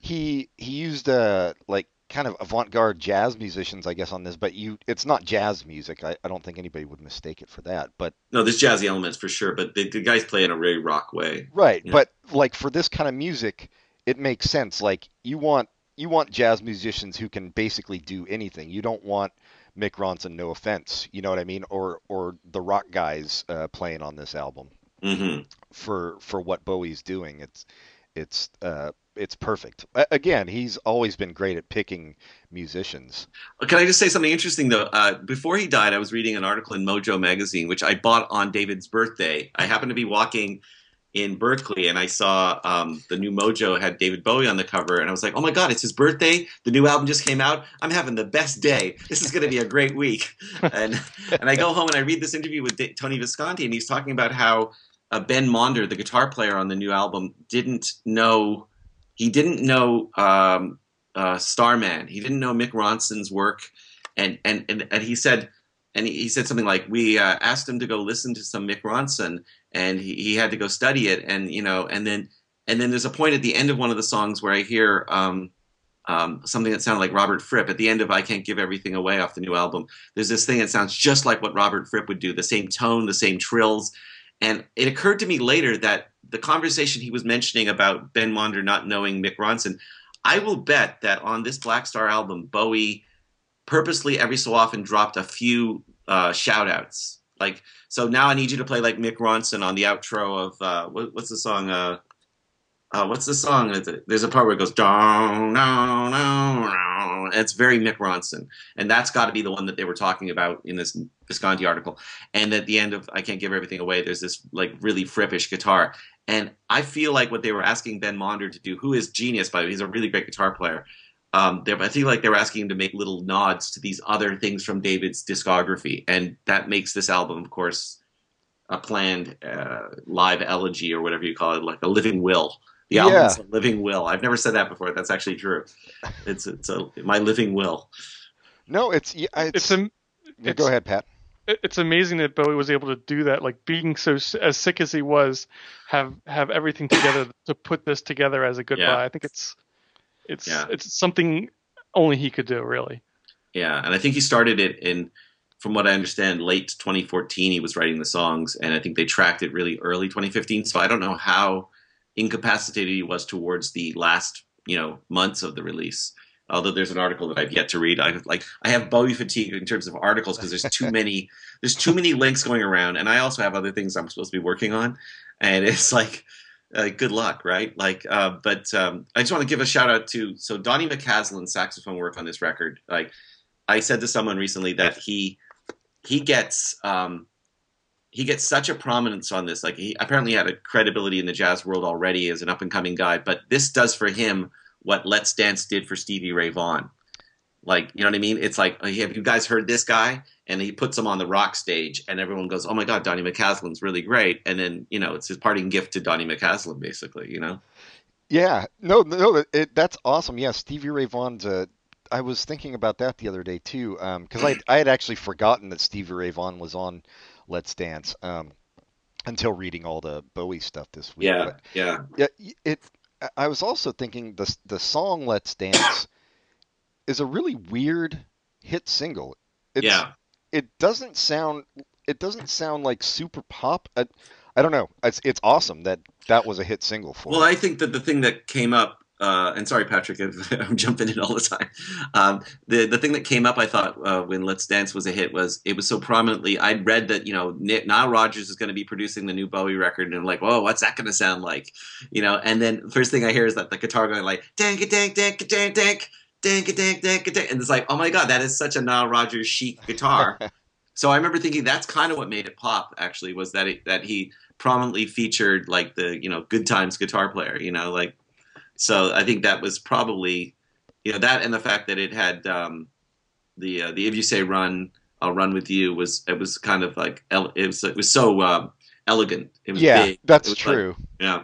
he used like kind of avant-garde jazz musicians, I guess, on this, but it's not jazz music. I don't think anybody would mistake it for that. But no, there's jazzy elements for sure, but the guys play in a really rock way, right? Yeah. But like for this kind of music, it makes sense. Like you want jazz musicians who can basically do anything. You don't want Mick Ronson, no offense, you know what I mean, or the rock guys playing on this album. Mm-hmm. For what Bowie's doing, it's perfect. Again, he's always been great at picking musicians. Can I just say something interesting though? Before he died, I was reading an article in Mojo magazine, which I bought on David's birthday. I happened to be walking in Berkeley, and I saw the new Mojo had David Bowie on the cover, and I was like, oh my God, it's his birthday. The new album just came out. I'm having the best day. This is going to be a great week. And I go home and I read this interview with Tony Visconti, and he's talking about how Ben Monder, the guitar player on the new album, didn't know Starman. He didn't know Mick Ronson's work, and he said. And he said something like, we asked him to go listen to some Mick Ronson, and he had to go study it. And, you know, and then there's a point at the end of one of the songs where I hear something that sounded like Robert Fripp. At the end of I Can't Give Everything Away off the new album, there's this thing that sounds just like what Robert Fripp would do, the same tone, the same trills. And it occurred to me later that the conversation he was mentioning about Ben Monder not knowing Mick Ronson, I will bet that on this Blackstar album, Bowie purposely every so often dropped a few shout outs. Like, so now I need you to play like Mick Ronson on the outro of what's the song? What's the song? There's a part where it goes, dong, no, no, no. It's very Mick Ronson. And that's got to be the one that they were talking about in this Visconti article. And at the end of I Can't Give Everything Away, there's this like really frippish guitar. And I feel like what they were asking Ben Monder to do, who is genius, by the way, he's a really great guitar player. I feel like they were asking him to make little nods to these other things from David's discography, and that makes this album, of course, a planned live elegy or whatever you call it, like a living will. The album's a living will. I've never said that before. That's actually true. It's my living will. No, go ahead, Pat. It's amazing that Bowie was able to do that, like being as sick as he was, have everything together to put this together as a goodbye. Yeah. I think it's something only he could do, really. Yeah, and I think he started it in, from what I understand, late 2014. He was writing the songs, and I think they tracked it really early 2015. So I don't know how incapacitated he was towards the last, you know, months of the release. Although there's an article that I've yet to read. I have Bowie fatigue in terms of articles because there's too many. There's too many links going around, and I also have other things I'm supposed to be working on, and it's like. Good luck, right? Like, I just want to give a shout out to Donnie McCaslin's saxophone work on this record. Like, I said to someone recently that he gets such a prominence on this. Like, he apparently had a credibility in the jazz world already as an up and coming guy, but this does for him what Let's Dance did for Stevie Ray Vaughan. Like, you know what I mean? It's like, have you guys heard this guy? And he puts him on the rock stage, and everyone goes, oh my God, Donnie McCaslin's really great. And then, you know, it's his parting gift to Donnie McCaslin, basically, you know? Yeah. No, that's awesome. Yeah, Stevie Ray Vaughan's I was thinking about that the other day, too, because I had actually forgotten that Stevie Ray Vaughan was on Let's Dance until reading all the Bowie stuff this week. Yeah, but, yeah. I was also thinking the song Let's Dance is a really weird hit single. It doesn't sound like super pop. I, I don't know. It's awesome that that was a hit single for. Well, I think that the thing that came up, and sorry, Patrick, I'm jumping in all the time. The thing that came up, I thought, when Let's Dance was a hit, was it was so prominently. I'd read that, you know, Nile Rodgers is going to be producing the new Bowie record, and I'm like, whoa, what's that going to sound like? You know, and then first thing I hear is that the guitar going like dank a dank dank a dank dank dank a dank dank a dank, and it's like, oh my god, that is such a Nile Rodgers chic guitar. So I remember thinking that's kind of what made it pop. Actually, was that that he prominently featured like the, you know, Good Times guitar player. You know, like, so I think that was probably, you know, that and the fact that it had the If You Say Run, I'll Run With You was kind of like it was so elegant. It was big. That's true. Like, yeah.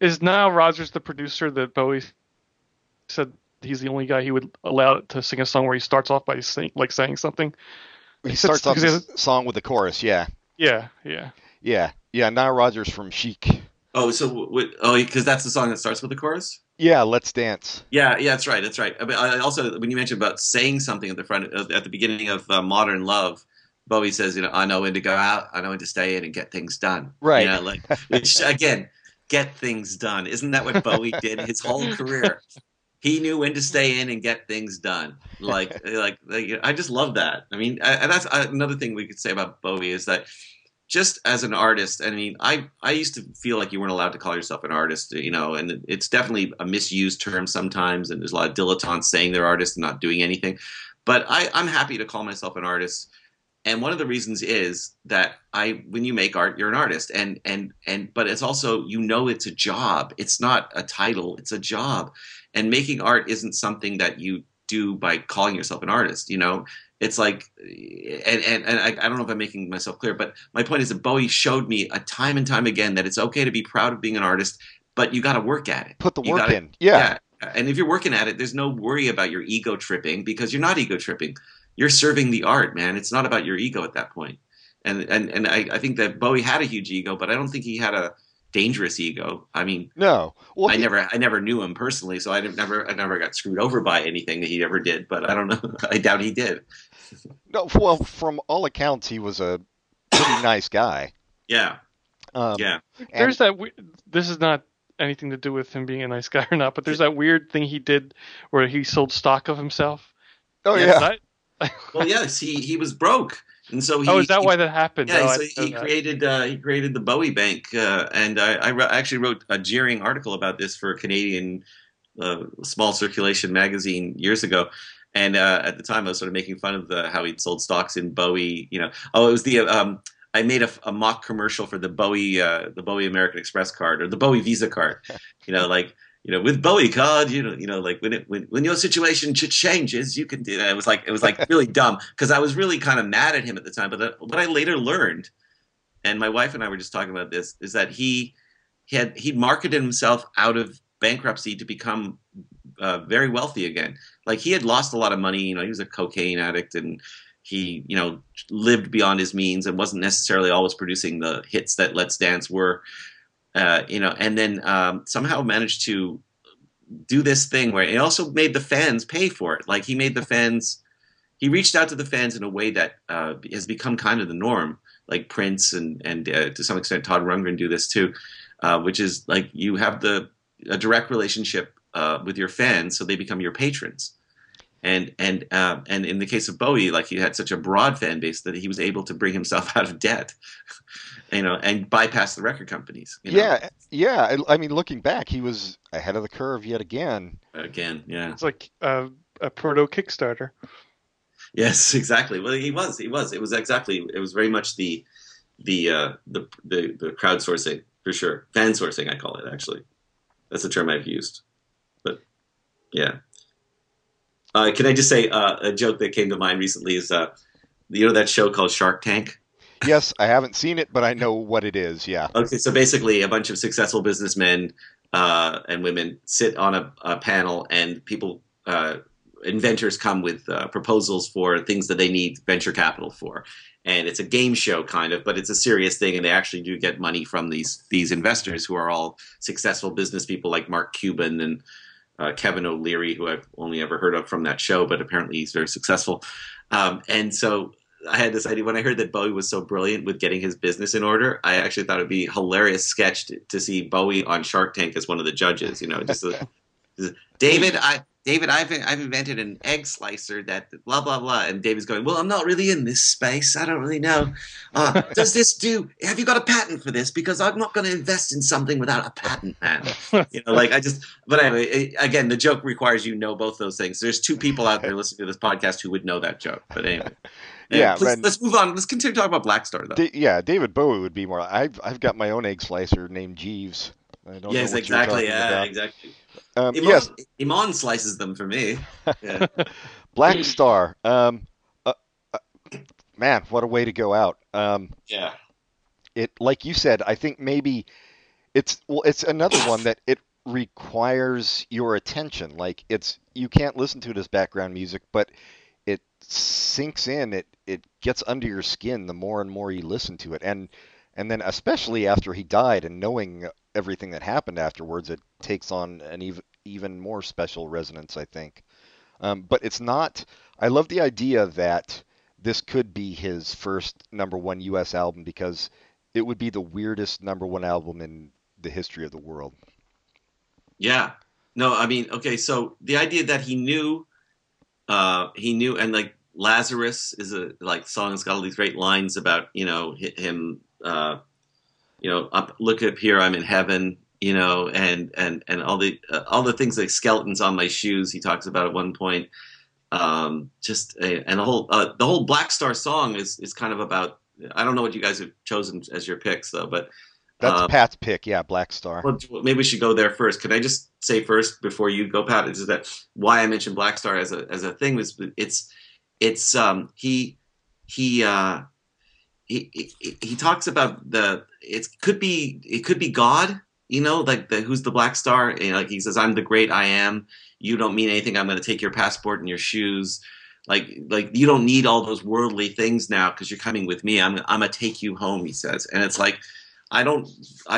Is Nile Rodgers the producer that Bowie said he's the only guy he would allow to sing a song where he starts off by saying something? He starts off the song with the chorus, yeah. Yeah, yeah. Yeah, yeah, Nile Rodgers from Chic. Oh, because that's the song that starts with the chorus? Yeah, Let's Dance. Yeah, yeah, that's right, that's right. I also, when you mentioned about saying something at the beginning of Modern Love, Bowie says, you know, I know when to go out, I know when to stay in and get things done. Right. You know, like, which, again, get things done. Isn't that what Bowie did his whole career? He knew when to stay in and get things done. Like I just love that. I mean, that's another thing we could say about Bowie is that just as an artist, I mean, I used to feel like you weren't allowed to call yourself an artist, you know, and it's definitely a misused term sometimes, and there's a lot of dilettantes saying they're artists and not doing anything. But I'm happy to call myself an artist. And one of the reasons is that when you make art, you're an artist, but it's also, you know, it's a job. It's not a title, it's a job. And making art isn't something that you do by calling yourself an artist. You know, it's like, and I don't know if I'm making myself clear, but my point is that Bowie showed me time and time again that it's okay to be proud of being an artist, but you got to work at it. Put the work in. Yeah. Yeah. And if you're working at it, there's no worry about your ego tripping, because you're not ego tripping. You're serving the art, man. It's not about your ego at that point. And I think that Bowie had a huge ego, but I don't think he had a dangerous ego. I mean, no. Well, I never knew him personally, so I never got screwed over by anything that he ever did. But I don't know. I doubt he did. No. Well, from all accounts, he was a pretty nice guy. Yeah. Yeah. There's that. This is not anything to do with him being a nice guy or not, but there's that weird thing he did where he sold stock of himself. Oh yeah. Well, yes, he was broke, and so he. Oh, is that why that happened? Yeah, no, so he created the Bowie Bank, and I actually wrote a jeering article about this for a Canadian small circulation magazine years ago, and at the time I was sort of making fun of how he'd sold stocks in Bowie. You know, oh, it was the I made a mock commercial for the Bowie American Express card, or the Bowie Visa card, you know, like. You know, with Bowie card, you know, like when your situation changes, you can do that. It was like really dumb, because I was really kind of mad at him at the time. But what I later learned, and my wife and I were just talking about this, is that he marketed himself out of bankruptcy to become very wealthy again. Like, he had lost a lot of money. You know, he was a cocaine addict, and he, you know, lived beyond his means and wasn't necessarily always producing the hits that Let's Dance were. You know, and then somehow managed to do this thing where it also made the fans pay for it. Like, he reached out to the fans in a way that has become kind of the norm. Like Prince and to some extent Todd Rundgren do this too, which is like you have a direct relationship with your fans, so they become your patrons. And in the case of Bowie, like, he had such a broad fan base that he was able to bring himself out of debt, you know, and bypass the record companies. You know? Yeah, yeah. I mean, looking back, he was ahead of the curve yet again. Again, yeah. It's like a proto Kickstarter. Yes, exactly. Well, he was. It was exactly. It was very much the crowdsourcing for sure. Fan sourcing, I call it, actually. That's the term I've used. But yeah. Can I just say a joke that came to mind recently is, you know, that show called Shark Tank? Yes, I haven't seen it, but I know what it is, yeah. Okay, so basically a bunch of successful businessmen and women sit on a panel, and people, inventors come with proposals for things that they need venture capital for. And it's a game show kind of, but it's a serious thing, and they actually do get money from these investors who are all successful business people like Mark Cuban and Kevin O'Leary, who I've only ever heard of from that show, but apparently he's very successful. And so I had this idea when I heard that Bowie was so brilliant with getting his business in order. I actually thought it'd be hilarious sketch to see Bowie on Shark Tank as one of the judges. You know, just David, I've invented an egg slicer that blah blah blah, and David's going, well, I'm not really in this space. I don't really know. Does this do? Have you got a patent for this? Because I'm not going to invest in something without a patent, man. You know, like I just. But anyway, again, the joke requires you know both those things. There's two people out there listening to this podcast who would know that joke. But anyway. Yeah, please, let's move on. Let's continue talking about Blackstar, though. Yeah, David Bowie would be more. I've got my own egg slicer named Jeeves. I don't know what exactly. You're talking about. Exactly. Iman slices them for me. Yeah. Blackstar, man, what a way to go out! Yeah, it like you said. I think maybe it's another one that it requires your attention. Like you can't listen to it as background music, but it sinks in. It gets under your skin the more and more you listen to it, and then especially after he died and knowing everything that happened afterwards, it takes on an even more special resonance, I think. But it's not. I love the idea that this could be his first #1 U.S. album because it would be the weirdest #1 album in the history of the world. Yeah. No, I mean, okay. So the idea that he knew, and like Lazarus is a song that's got all these great lines about him. Look up here, I'm in heaven, and all the things like skeletons on my shoes. He talks about at one point, the whole Blackstar song is kind of about, I don't know what you guys have chosen as your picks though, but that's Pat's pick. Yeah. Blackstar. Well, maybe we should go there first. Could I just say first before you go, Pat, is that why I mentioned Blackstar as a thing was he talks about it could be God, who's the black star, he says, I'm the great I am, you don't mean anything, I'm going to take your passport and your shoes, like you don't need all those worldly things now because you're coming with me, I'm going to take you home, he says. And it's like, I'm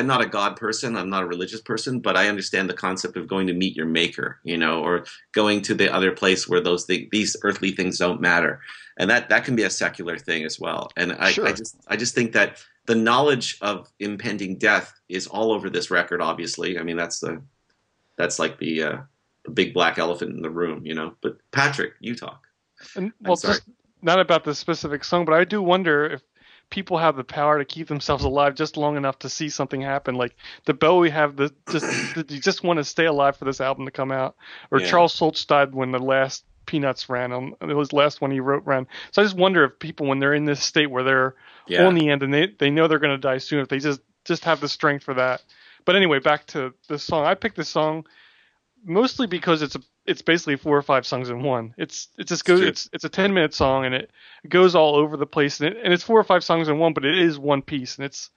not a God person, I'm not a religious person, but I understand the concept of going to meet your maker, or going to the other place where these earthly things don't matter. And that can be a secular thing as well. And I just think that the knowledge of impending death is all over this record, obviously. I mean, that's like the big black elephant in the room, But Patrick, you talk. Well, just not about the specific song, but I do wonder if people have the power to keep themselves alive just long enough to see something happen. Like the Bowie have just want to stay alive for this album to come out. Or yeah. Charles Schulz died when the last Peanuts ran on. It was the last one he wrote ran. So I just wonder if people, when they're in this state where they're on the end and they know they're going to die soon, if they just have the strength for that. But anyway, back to the song. I picked this song mostly because it's basically 4 or 5 songs in one. It's a 10-minute song and it goes all over the place and it's 4 or 5 songs in one, but it is one piece and it's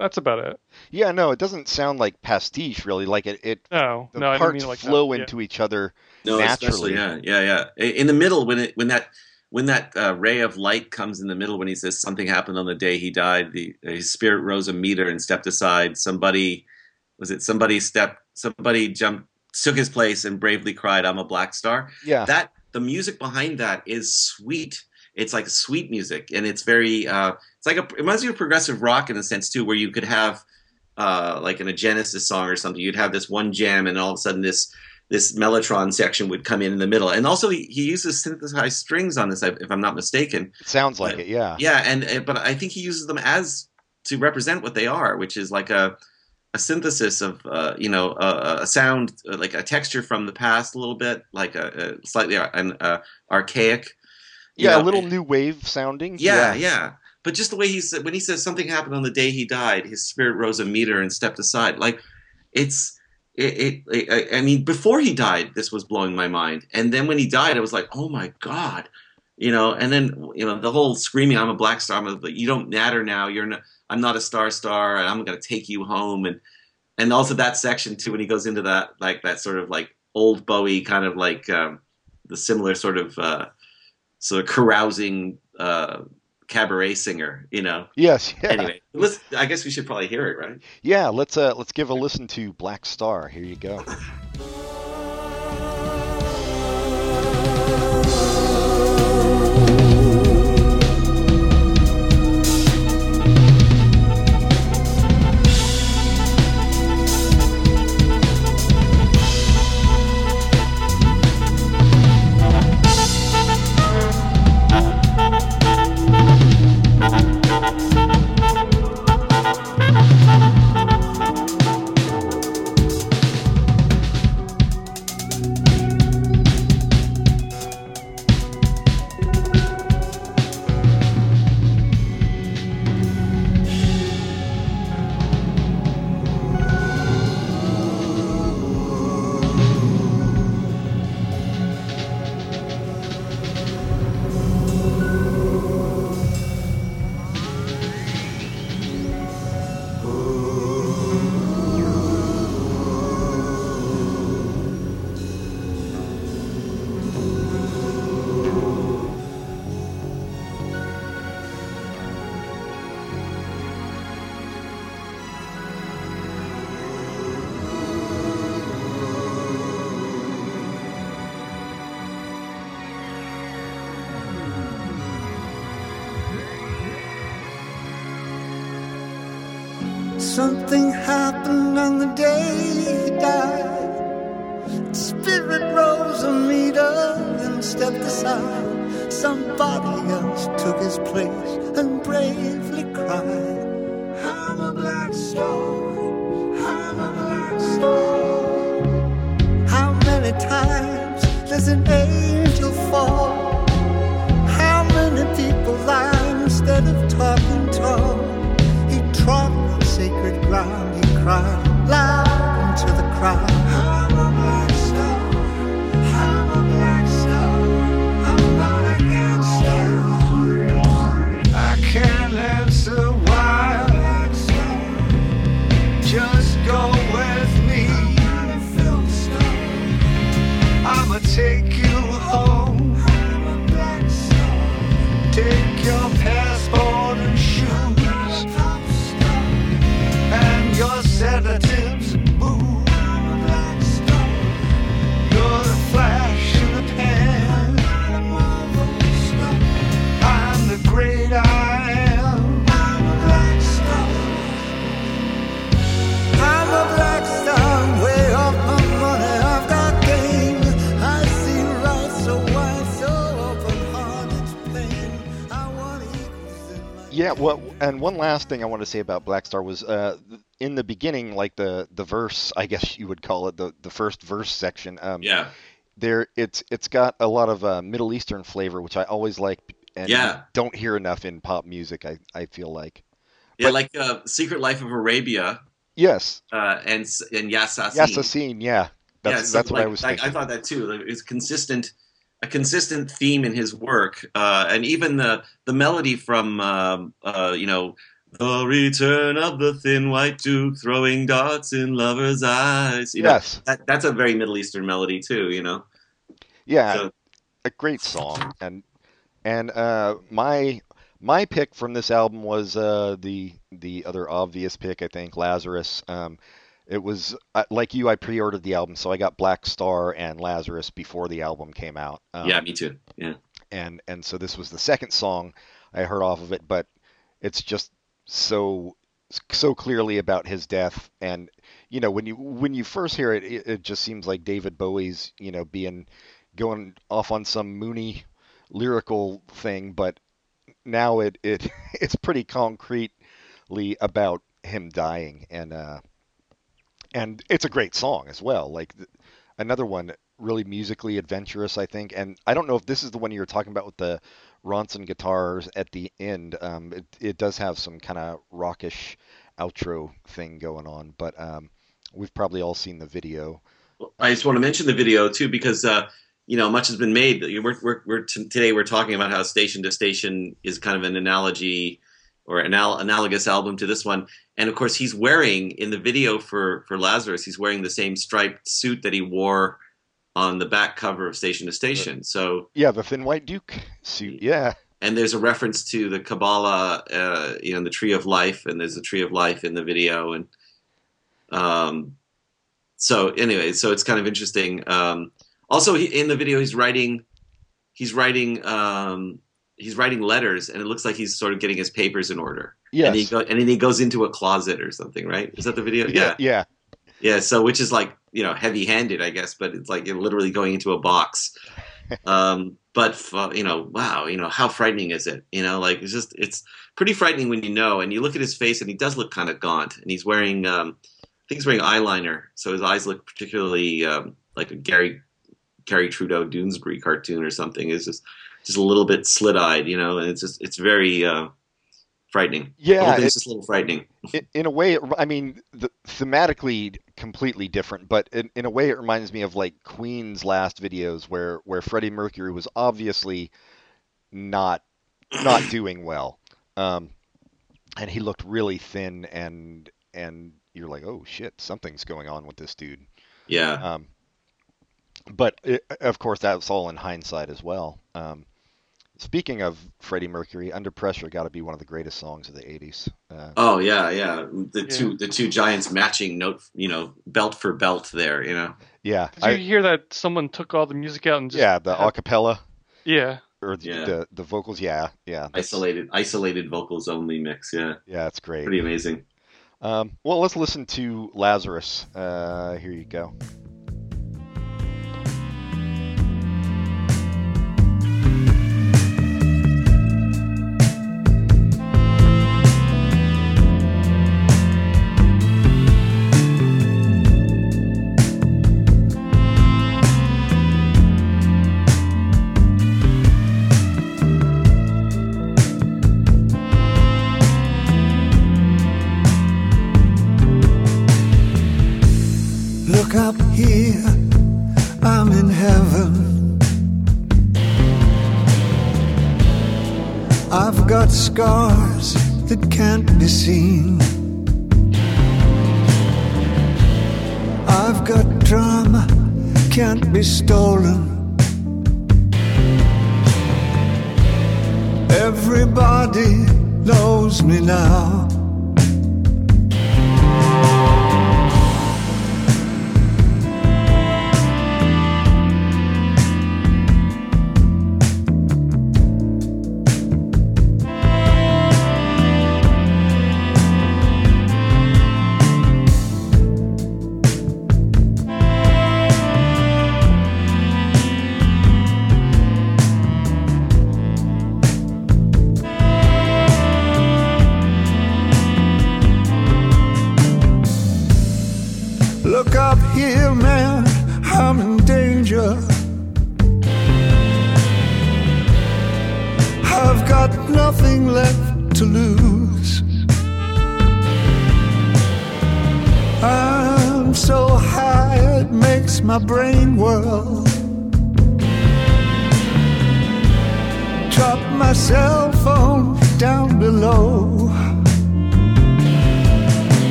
that's about it. Yeah, no, it doesn't sound like pastiche really. Like the parts flow into each other naturally. Yeah. In the middle when that ray of light comes in the middle when he says something happened on the day he died, his spirit rose a meter and stepped aside. Somebody jumped, took his place and bravely cried, I'm a black star. Yeah. The music behind that is sweet. It's like sweet music. And it's very, it reminds me of progressive rock in a sense too, where you could have like in a Genesis song or something, you'd have this one jam and all of a sudden this mellotron section would come in the middle. And also he uses synthesized strings on this, if I'm not mistaken. It sounds like it. Yeah. Yeah. But I think he uses them to represent what they are, which is like a synthesis of, a sound, like a texture from the past a little bit, like a slightly archaic. Yeah, a little new wave sounding. Yeah. But just the way when he says something happened on the day he died, his spirit rose a meter and stepped aside. Like, before he died, this was blowing my mind. And then when he died, I was like, oh my God. And then, the whole screaming, I'm a black star, you don't matter now, I'm not a star, and I'm going to take you home. And also that section too, when he goes into that, like that sort of like old Bowie kind of like the similar sort of carousing cabaret singer, Yes. Yeah. Anyway, I guess we should probably hear it, right? Yeah. Let's give a listen to Black Star. Here you go. Something happened on the day he died. The spirit rose a meter and stepped aside. Somebody else took his place and bravely cried. I'm a black star, I'm a black star. How many times does an angel fall? How many people lie instead of talking tall? He trod on sacred ground, he cried loud into the crowd. I'm a black star, I'm a black star. I'm not against you. I can't live so wild. Just go with me. I'ma take you home. Take your passport and shoes and your sedatives and booze. You're the flash in the pan. I'm the great I am. I'm a black star, way off my money, I've got game. I see right so wide, so open-hearted pain. I want equals in my... Yeah, well, and one last thing I want to say about Blackstar was in the beginning, like the verse, I guess you would call it, the first verse section. Yeah. There, it's got a lot of Middle Eastern flavor, which I always like and don't hear enough in pop music, I feel like. Yeah, but, like Secret Life of Arabia. Yes. And Yassassin. Yassassin, yeah. That's what I was thinking. I thought that too. It's a consistent theme in his work. And even the melody from, The Return of the Thin White Duke, Throwing Darts in Lovers' Eyes. Yes. That's a very Middle Eastern melody too, you know. Yeah, so. A great song. And my pick from this album was the other obvious pick, I think, Lazarus. It was, like you, I pre-ordered the album, so I got Black Star and Lazarus before the album came out. Yeah, me too. Yeah. And so this was the second song I heard off of it, but it's just so clearly about his death. And, you know, when you first hear it, it just seems like David Bowie's, you know, going off on some moony lyrical thing, but now it's pretty concretely about him dying, and it's a great song as well. Like another one, really musically adventurous, I think. And I don't know if this is the one you were talking about with the Ronson guitars at the end. It does have some kind of rockish outro thing going on, but we've probably all seen the video. Well, I just want to mention the video too, because you know, much has been made. Today we're talking about how Station to Station is kind of an analogy or analogous album to this one. And, of course, he's wearing, in the video for Lazarus, he's wearing the same striped suit that he wore on the back cover of Station to Station. So yeah, the Thin White Duke suit, yeah. And there's a reference to the Kabbalah, the Tree of Life, and there's a Tree of Life in the video. And so, anyway, so it's kind of interesting. Also, in the video, he's writing letters, and it looks like he's sort of getting his papers in order. Yes. And then he goes into a closet or something, right? Is that the video? Yeah. Yeah. Yeah. So, which is like, you know, heavy-handed, I guess, but it's like you're literally going into a box. Wow, you know, how frightening is it? You know, like it's pretty frightening when you know. And you look at his face, and he does look kind of gaunt, and he's wearing, I think he's wearing eyeliner, so his eyes look particularly like a Gary Trudeau Doonesbury cartoon or something. Is just a little bit slit-eyed, you know, and it's very frightening. Yeah, it's just a little frightening. In a way, I mean, thematically completely different, but in a way, it reminds me of like Queen's last videos, where Freddie Mercury was obviously not doing well, and he looked really thin, and you're like, oh shit, something's going on with this dude. Yeah. But, of course, that's all in hindsight as well. Speaking of Freddie Mercury, Under Pressure got to be one of the greatest songs of the 80s. Oh, yeah. The two giants matching note, you know, belt for belt there, you know. Yeah. Did you hear that someone took all the music out and just... Yeah, the acapella. Yeah. Or the vocals, yeah. Isolated vocals only mix, yeah. Yeah, it's great. Pretty amazing. Well, let's listen to Lazarus. Here you go. Scars that can't be seen. I've got drama, can't be stolen. Everybody knows me now.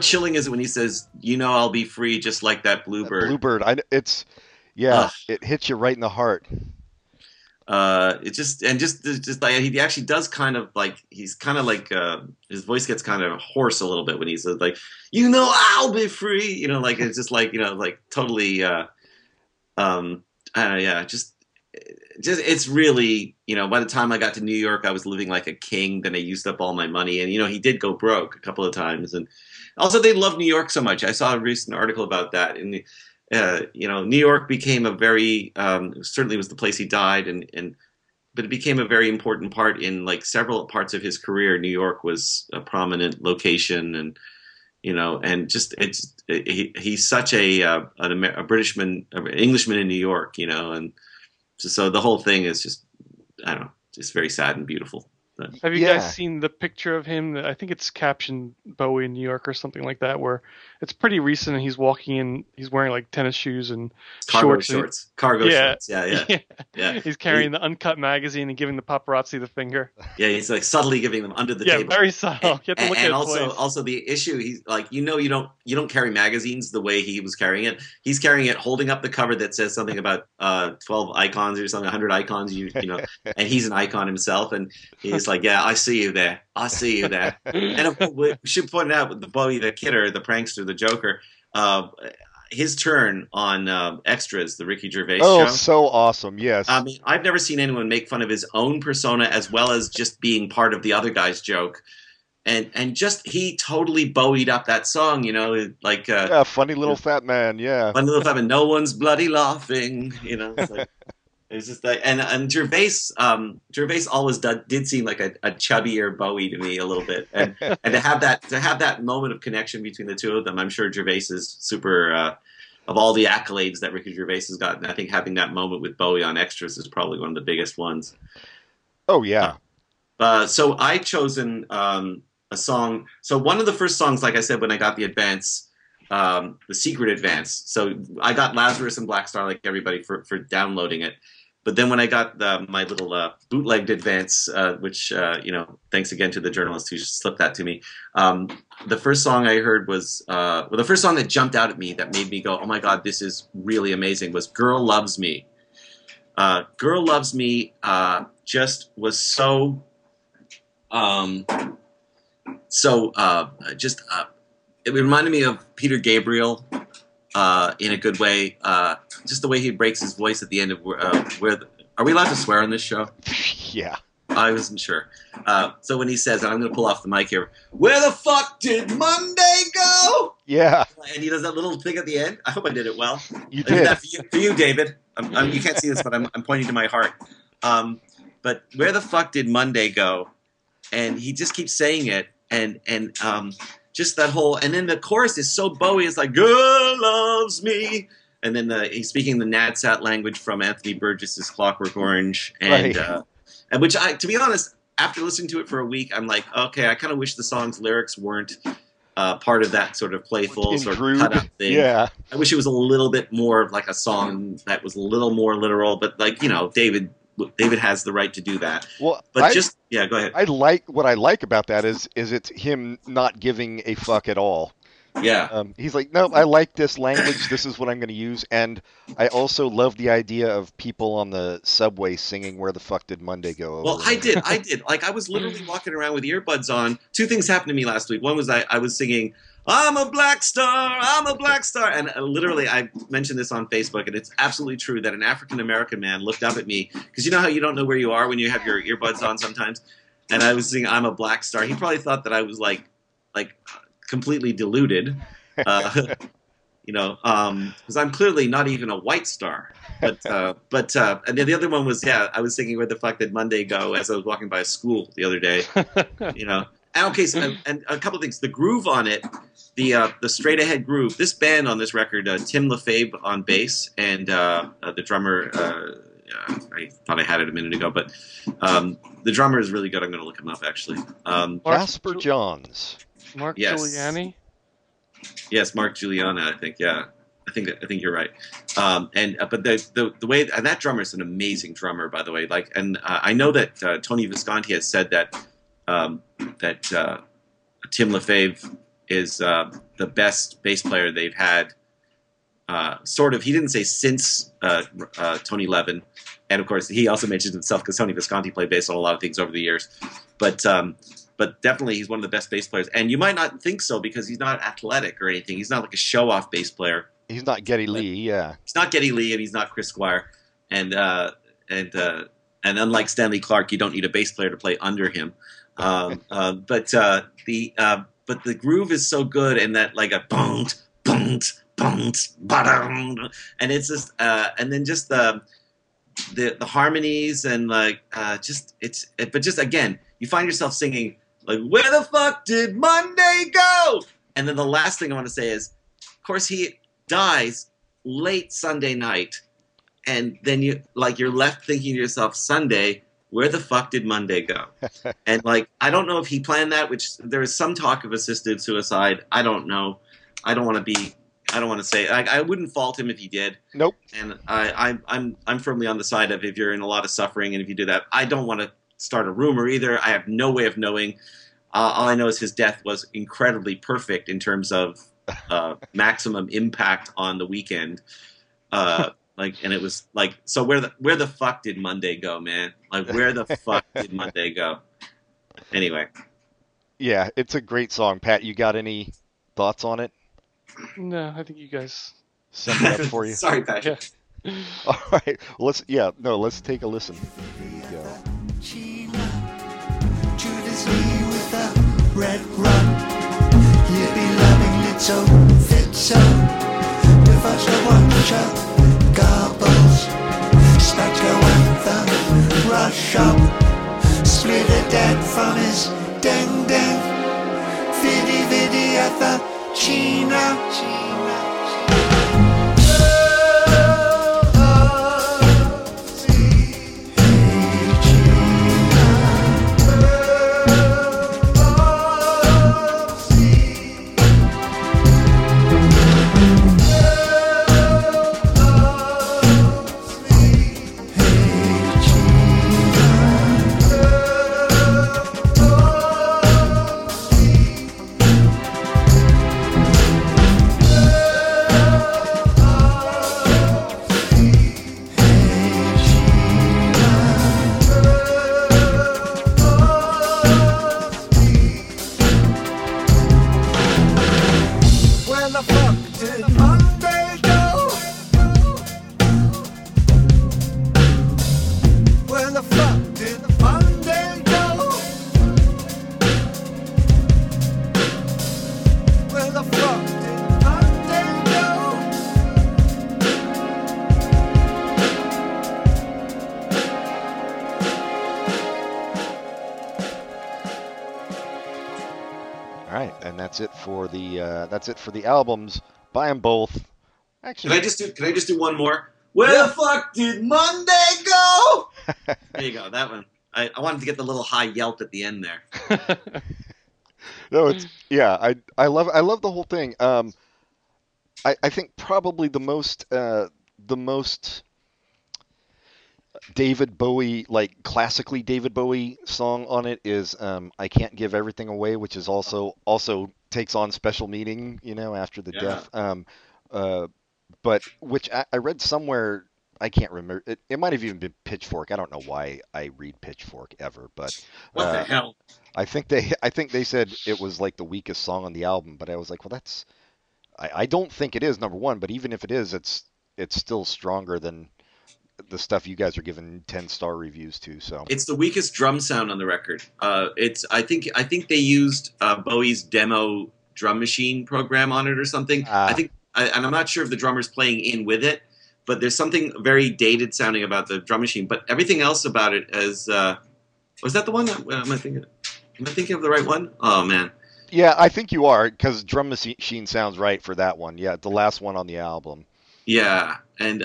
Chilling is when he says, you know, I'll be free, just like that bluebird. It hits you right in the heart. He actually does kind of like, he's kind of like, his voice gets kind of hoarse a little bit when he says like, you know, I'll be free, you know, like, it's just like, you know, like totally, it's really, you know, by the time I got to New York, I was living like a king. Then I used up all my money, and, you know, he did go broke a couple of times. And also, they love New York so much. I saw a recent article about that. And, you know, New York became a very, certainly was the place he died. But it became a very important part in like several parts of his career. New York was a prominent location. And, you know, and just he's such a Britishman, an Englishman in New York, you know. And so the whole thing is just, I don't know, just very sad and beautiful. Have you guys seen the picture of him? I think it's captioned Bowie in New York or something like that, where it's pretty recent and he's walking in, he's wearing like tennis shoes and cargo shorts. Yeah. He's carrying the uncut magazine and giving the paparazzi the finger. Yeah, he's like subtly giving them under the table. Yeah, very subtle. You have to look at also the issue, he's like, you know, you don't carry magazines the way he was carrying it. He's carrying it, holding up the cover that says something about 12 icons or something, 100 icons, you know, and he's an icon himself, and he's like, yeah, I see you there. And we should point out, the Bowie, the kidder, the prankster, the joker, his turn on Extras, the Ricky Gervais show. Oh, so awesome, yes. I mean, I've never seen anyone make fun of his own persona as well as just being part of the other guy's joke. And just, he totally Bowied up that song, you know, like... funny little fat man, yeah. Funny little fat man, no one's bloody laughing, you know, it's like... It's just like, and Gervais always did seem like a chubbier Bowie to me a little bit, and to have that moment of connection between the two of them, I'm sure Gervais is super of all the accolades that Ricky Gervais has gotten, I think having that moment with Bowie on Extras is probably one of the biggest ones. Oh, yeah. So I chosen a song. So one of the first songs, like I said, when I got the advance, the secret advance. So I got Lazarus and Blackstar like everybody for downloading it. But then when I got my little bootlegged advance, which, you know, thanks again to the journalist who slipped that to me. The first song I heard was, well, the first song that jumped out at me that made me go, oh, my God, this is really amazing, was Girl Loves Me. Girl Loves Me just was so, it reminded me of Peter Gabriel. In a good way, just the way he breaks his voice at the end of are we allowed to swear on this show? Yeah. I wasn't sure. So when he says, and I'm going to pull off the mic here, where the fuck did Monday go? Yeah. And he does that little thing at the end. I hope I did it well. You did. That for you, David. You can't see this, but I'm pointing to my heart. But where the fuck did Monday go? And he just keeps saying it, and just that whole, and then the chorus is so Bowie. It's like, girl loves me. And then he's speaking the Nadsat language from Anthony Burgess's Clockwork Orange. And, right. And which I, to be honest, after listening to it for a week, I'm like, okay, I kind of wish the song's lyrics weren't part of that sort of playful sort of cut up thing. Yeah. I wish it was a little bit more like a song that was a little more literal, but like, you know, David has the right to do that. Well, but yeah, go ahead. What I like about that is it's him not giving a fuck at all. Yeah. He's like, no, I like this language. This is what I'm going to use. And I also love the idea of people on the subway singing Where the Fuck Did Monday Go Over. Well, I did. Like, I was literally walking around with earbuds on. Two things happened to me last week. One was I was singing, I'm a black star, I'm a black star. And literally, I mentioned this on Facebook, and it's absolutely true that an African-American man looked up at me, because you know how you don't know where you are when you have your earbuds on sometimes? And I was singing, I'm a black star. He probably thought that I was like completely deluded, you know, because I'm clearly not even a white star. But and then the other one was, yeah, I was thinking, where the fuck did Monday go? As I was walking by a school the other day, you know. Okay, so, and a couple of things. The groove on it, the straight ahead groove. This band on this record, Tim LaFave on bass, and the drummer. I thought I had it a minute ago, but the drummer is really good. I'm going to look him up actually. Jasper Johns. Mark Giuliani? Yes, Mark Giuliani, I think. Yeah, I think you're right. But the way, and that drummer is an amazing drummer, by the way. Like, and I know that Tony Visconti has said that that Tim LaFave is the best bass player they've had. Sort of, he didn't say since Tony Levin, and of course he also mentioned himself because Tony Visconti played bass on a lot of things over the years, But definitely he's one of the best bass players. And you might not think so because he's not athletic or anything. He's not like a show-off bass player. He's not Geddy Lee, yeah. He's not Geddy Lee, and he's not Chris Squire. And unlike Stanley Clarke, you don't need a bass player to play under him. But the groove is so good, and that like a boom, boom, boom, ba-dum, and it's just and then just the harmonies and like just it's but just again, you find yourself singing. Like, where the fuck did Monday go? And then the last thing I want to say is, of course, he dies late Sunday night. And then you're left thinking to yourself, Sunday, where the fuck did Monday go? And like, I don't know if he planned that, which there is some talk of assisted suicide. I don't know. I don't want to say. I wouldn't fault him if he did. Nope. And I'm firmly on the side of if you're in a lot of suffering and if you do that, I don't want to start a rumor either. I have no way of knowing. All I know is his death was incredibly perfect in terms of maximum impact on the weekend. And it was like, so where the fuck did Monday go, man? Like, where the fuck did Monday go? Anyway. Yeah, it's a great song. Pat, you got any thoughts on it? No, I think you guys summed it up for you. Sorry, Pat. Yeah. All right. Well, let's take a listen. Here you go. Red run, you'll be loving little fits up. Device to watch up, garbles, spectre anthem, rush up, split a dead from his dang dang, viddy viddy at the China. That's it for the albums. Buy them both. Actually, can I just do one more? Where the fuck did Monday go? There you go. That one. I wanted to get the little high yelp at the end there. No, it's yeah. I love the whole thing. I think probably the most David Bowie, like classically David Bowie song on it is I Can't Give Everything Away, which is also takes on special meaning, you know, after the death. But which I read somewhere, I can't remember. It might have even been Pitchfork. I don't know why I read Pitchfork ever, but what the hell? I think they said it was like the weakest song on the album, but I was like, well, that's I don't think it is number one, but even if it is, it's still stronger than the stuff you guys are giving 10-star reviews to. So it's the weakest drum sound on the record. I think they used Bowie's demo drum machine program on it or something. And I'm not sure if the drummer's playing in with it, but there's something very dated sounding about the drum machine. But everything else about it is was that the one? Am I thinking of the right one? Oh man. Yeah, I think you are, because drum machine sounds right for that one. Yeah, the last one on the album. Yeah, and.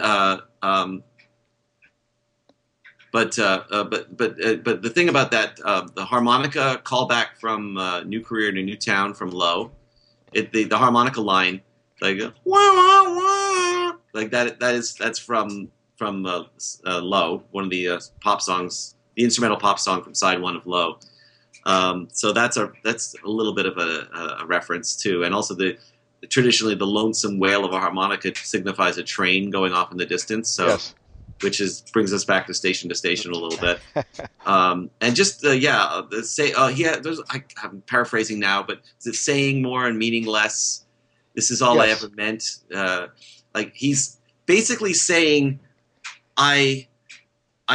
But the thing about that, the harmonica callback from New Career to New Town from Low, the harmonica line, like wah, wah, wah, like that's from Low, one of the pop songs, the instrumental pop song from side one of Low. So that's a little bit of a reference too, and also traditionally the lonesome wail of a harmonica signifies a train going off in the distance. So. Yes. Which brings us back to station a little bit, and just I'm paraphrasing now, but is it saying more and meaning less? This is all yes. I ever meant. Like he's basically saying, I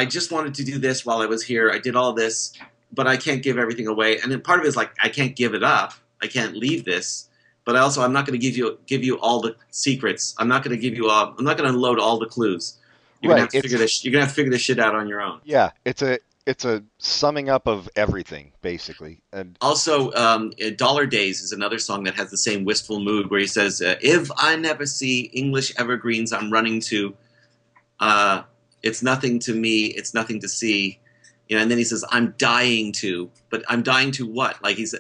just wanted to do this while I was here. I did all this, but I can't give everything away. And then part of it is like I can't give it up. I can't leave this. But also I'm not going to give you all the secrets. I'm not going to give you all. I'm not going to unload all the clues. You're right. You're gonna have to figure this shit out on your own. Yeah, it's a summing up of everything, basically. And also, "Dollar Days" is another song that has the same wistful mood, where he says, "If I never see English evergreens, I'm running to. It's nothing to me. It's nothing to see." You know, and then he says, "I'm dying to," but I'm dying to what? Like he's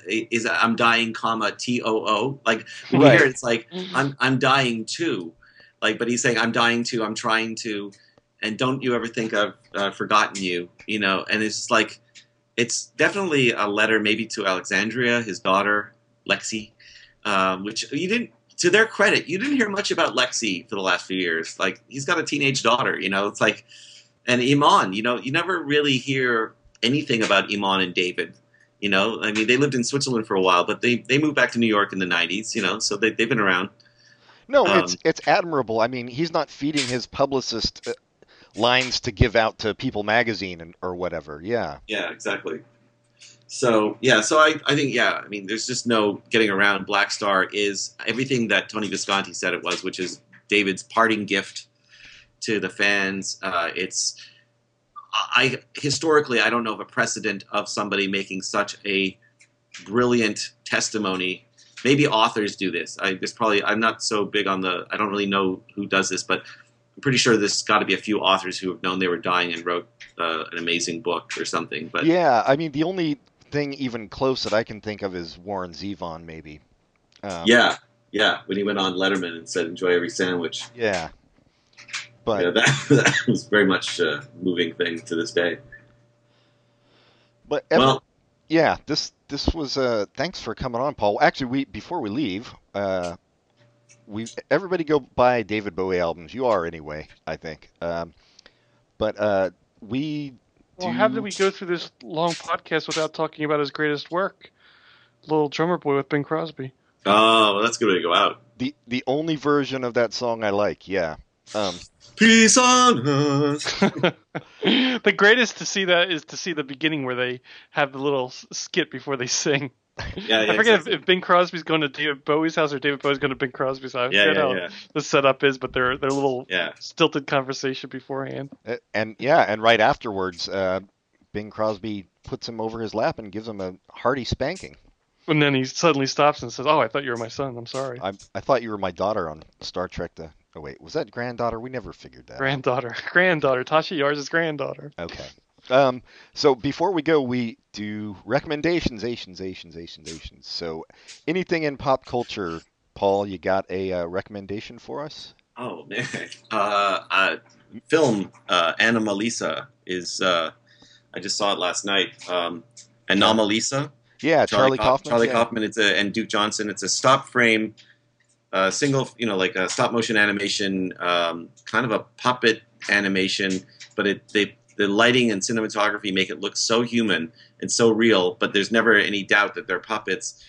I'm dying, comma too. Like when you hear it, it's like I'm dying to. Like, but he's saying, "I'm dying to. I'm trying to." And don't you ever think I've forgotten you, you know? And it's just like, it's definitely a letter maybe to Alexandria, his daughter, Lexi, which you didn't, to their credit, you didn't hear much about Lexi for the last few years. Like, he's got a teenage daughter, you know? It's like, and Iman, you know, you never really hear anything about Iman and David, you know? I mean, they lived in Switzerland for a while, but they moved back to New York in the 90s, you know? So they've been around. No, it's admirable. I mean, he's not feeding his publicist lines to give out to People magazine or whatever. Yeah. Yeah, exactly. So, yeah. So I think, yeah, I mean, there's just no getting around. Blackstar is everything that Tony Visconti said it was, which is David's parting gift to the fans. Historically, I don't know of a precedent of somebody making such a brilliant testimony. Maybe authors do this. I'm not so big on I don't really know who does this, but I'm pretty sure there's got to be a few authors who have known they were dying and wrote an amazing book or something. But yeah, I mean, the only thing even close that I can think of is Warren Zevon, maybe. Yeah, when he went on Letterman and said, "Enjoy every sandwich." Yeah, but yeah, that was very much a moving thing to this day. But yeah, this was thanks for coming on, Paul. Actually, before we leave, everybody go buy David Bowie albums. You are anyway, I think. How did we go through this long podcast without talking about his greatest work, Little Drummer Boy with Bing Crosby? Oh, well, that's a good way to go out. The only version of that song I like, yeah. Peace on us. The greatest to see that is to see the beginning where they have the little skit before they sing. Yeah, yeah, I forget exactly. If Ben Crosby's going to David Bowie's house or David Bowie's going to Ben Crosby's house. Yeah, I don't know how the setup is, but their little stilted conversation beforehand. And right afterwards, Ben Crosby puts him over his lap and gives him a hearty spanking. And then he suddenly stops and says, "Oh, I thought you were my son. I'm sorry. I thought you were my daughter on Star Trek." Oh wait, was that granddaughter? We never figured that. Granddaughter. Tasha Yars' granddaughter. Okay. So before we go, we do recommendations, Asians. So anything in pop culture, Paul, you got a recommendation for us? Oh, man. Film Anomalisa is, I just saw it last night. Anomalisa. Yeah, Charlie Kaufman. Kaufman and Duke Johnson. It's a stop frame, single, like a stop motion animation, kind of a puppet animation, but the lighting and cinematography make it look so human and so real, but there's never any doubt that they're puppets,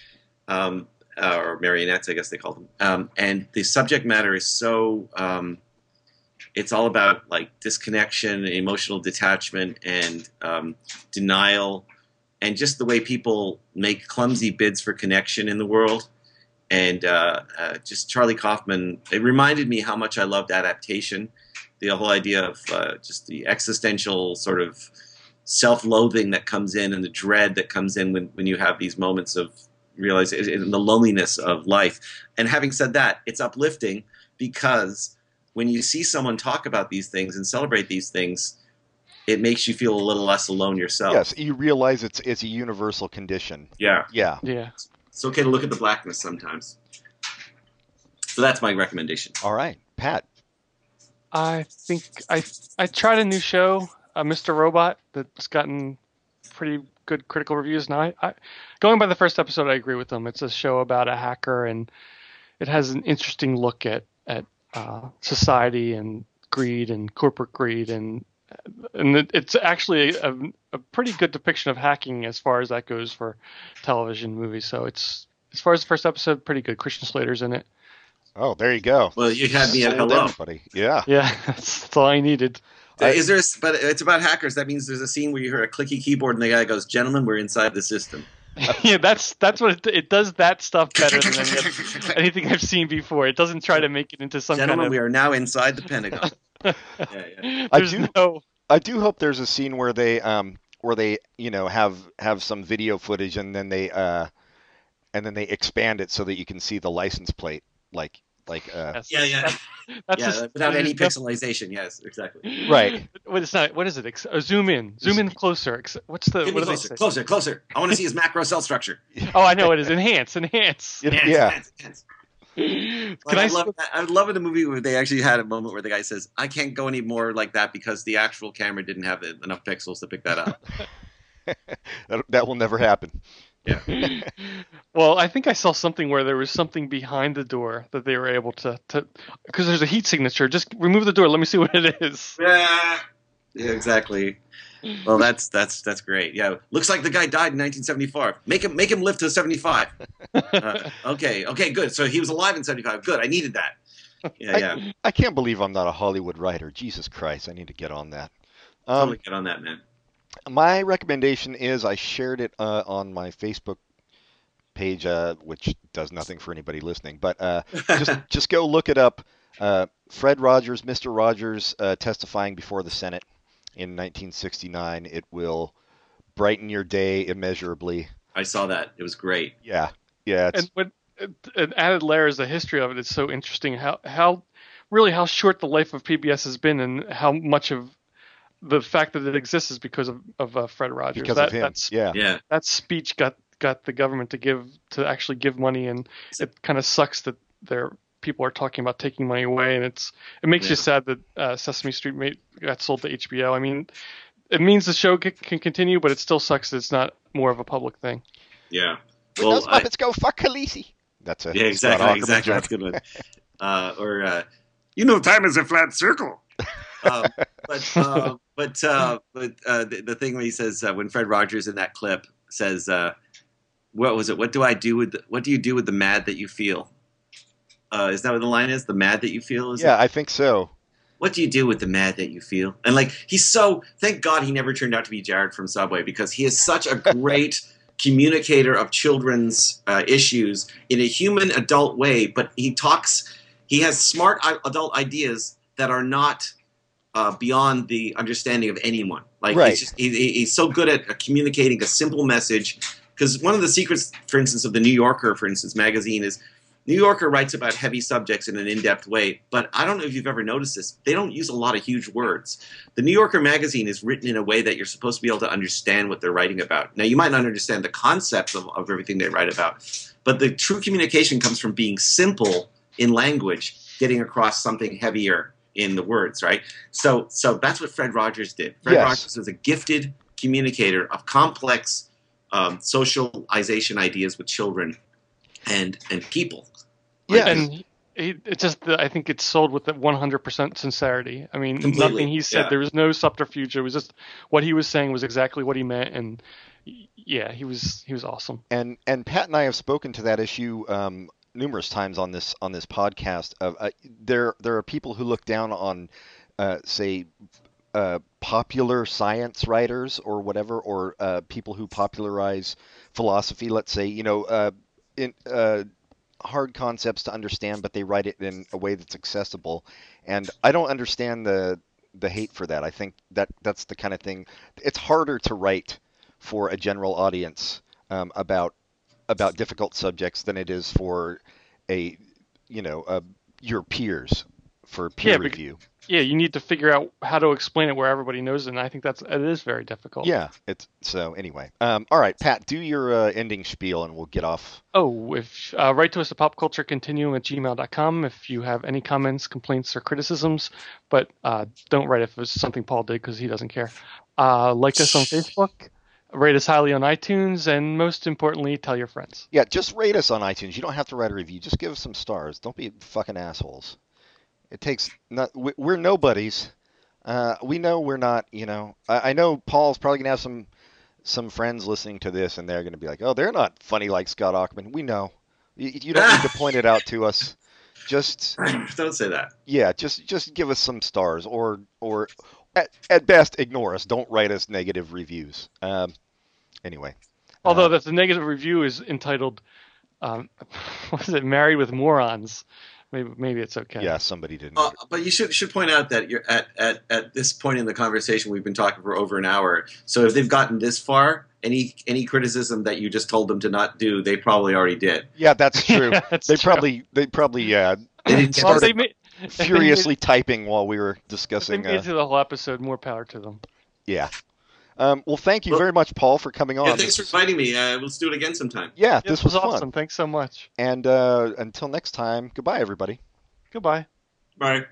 or marionettes, I guess they call them. And the subject matter is so, it's all about like disconnection, emotional detachment, and denial, and just the way people make clumsy bids for connection in the world. And just Charlie Kaufman, it reminded me how much I loved adaptation. The whole idea of just the existential sort of self-loathing that comes in, and the dread that comes in when you have these moments of realization and the loneliness of life. And having said that, it's uplifting, because when you see someone talk about these things and celebrate these things, it makes you feel a little less alone yourself. Yes, you realize it's a universal condition. Yeah. It's okay to look at the blackness sometimes. So that's my recommendation. All right, Pat. I think I tried a new show, Mr. Robot, that's gotten pretty good critical reviews. Now, going by the first episode, I agree with them. It's a show about a hacker, and it has an interesting look at society and greed and corporate greed, and it's actually a pretty good depiction of hacking as far as that goes for television movies. So it's, as far as the first episode, pretty good. Christian Slater's in it. Oh, there you go. Well, you had me at hello. Everybody. Yeah. Yeah, that's all I needed. But it's about hackers. That means there's a scene where you hear a clicky keyboard and the guy goes, "Gentlemen, we're inside the system." Yeah, that's what it does. That stuff better than anything I've seen before. It doesn't try to make it into some kind of... "Gentlemen, we are now inside the Pentagon." Yeah. I do hope there's a scene where they have some video footage and then they expand it so that you can see the license plate. Without any pixelization. Yes, exactly. Right. What is it? Zoom in. Zoom in closer. Closer. I want to see his macro cell structure. Oh, I know it is. Enhance. Enhance. I would love in a movie where they actually had a moment where the guy says, "I can't go any more like that because the actual camera didn't have enough pixels to pick that up." That will never happen. Yeah. Well, I think I saw something where there was something behind the door that they were able to because there's a heat signature. Just remove the door. Let me see what it is. Yeah, exactly. Well, that's great. Yeah, looks like the guy died in 1974. Make him live to 75. Okay, good. So he was alive in 75. Good. I needed that. Yeah. I can't believe I'm not a Hollywood writer. Jesus Christ, I need to get on that. Totally get on that, man. My recommendation is, I shared it on my Facebook page, which does nothing for anybody listening, but just go look it up. Fred Rogers, Mr. Rogers, testifying before the Senate in 1969. It will brighten your day immeasurably. I saw that. It was great. Yeah. And what an added layer is the history of it. It's so interesting how short the life of PBS has been, and how much of the fact that it exists is because of Fred Rogers. Because of him. That speech got the government to actually give money, and it kind of sucks that their people are talking about taking money away, and it makes you sad that Sesame Street got sold to HBO. I mean, it means the show can continue, but it still sucks that it's not more of a public thing. Yeah. Well, those Muppets go fuck Khaleesi. That's a exactly. That's a good one. Time is a flat circle. But the thing when he says, when Fred Rogers in that clip says, what was it? What do I do with the, what do you do with the mad that you feel? Is that what the line is? The mad that you feel? Is I think so. What do you do with the mad that you feel? And like, he's so, thank God he never turned out to be Jared from Subway, because he is such a great communicator of children's issues in a human adult way. But he talks, he has smart adult ideas that are not beyond the understanding of anyone. Like, right. He's, just, he's so good at communicating a simple message. Because one of the secrets, for instance, of the New Yorker, for instance, magazine is, New Yorker writes about heavy subjects in an in-depth way, but I don't know if you've ever noticed this. They don't use a lot of huge words. The New Yorker magazine is written in a way that you're supposed to be able to understand what they're writing about. Now, you might not understand the concepts of everything they write about, but the true communication comes from being simple in language, getting across something heavier in the words, right? So that's what Fred Rogers did. Fred Rogers was a gifted communicator of complex socialization ideas with children and people. Yeah, and it's just I think it's sold with 100% sincerity. I mean, nothing he said. Yeah. There was no subterfuge. It was just what he was saying was exactly what he meant, and yeah, he was awesome. And Pat and I have spoken to that issue numerous times on this podcast. Of there are people who look down on popular science writers or whatever, or people who popularize philosophy. Let's say hard concepts to understand, but they write it in a way that's accessible. And I don't understand the hate for that. I think that's the kind of thing. It's harder to write for a general audience about difficult subjects than it is for your peers for peer review. Yeah, you need to figure out how to explain it where everybody knows it, and I think it is very difficult. Yeah, so anyway. All right, Pat, do your ending spiel, and we'll get off. Oh, write to us at popculturecontinuum@gmail.com if you have any comments, complaints, or criticisms, but don't write if it's something Paul did because he doesn't care. Like us on Facebook, rate us highly on iTunes, and most importantly, tell your friends. Yeah, just rate us on iTunes. You don't have to write a review. Just give us some stars. Don't be fucking assholes. It takes – we're nobodies. We know we're not, I know Paul's probably going to have some friends listening to this, and they're going to be like, oh, they're not funny like Scott Auckman. We know. You don't need to point it out to us. Just – don't say that. Yeah, just give us some stars or at best ignore us. Don't write us negative reviews. Anyway. Although the negative review is entitled what is it, Married with Morons. Maybe it's okay. Yeah, somebody didn't. But you should point out that you're at this point in the conversation, we've been talking for over an hour. So if they've gotten this far, any criticism that you just told them to not do, they probably already did. Yeah, that's true. They started furiously typing while we were discussing. They made it to the whole episode. More power to them. Yeah. Well, thank you very much, Paul, for coming on. Yeah, thanks for inviting me. Let's do it again sometime. Yeah, this was awesome. Fun. Thanks so much. And until next time, goodbye, everybody. Goodbye. Bye.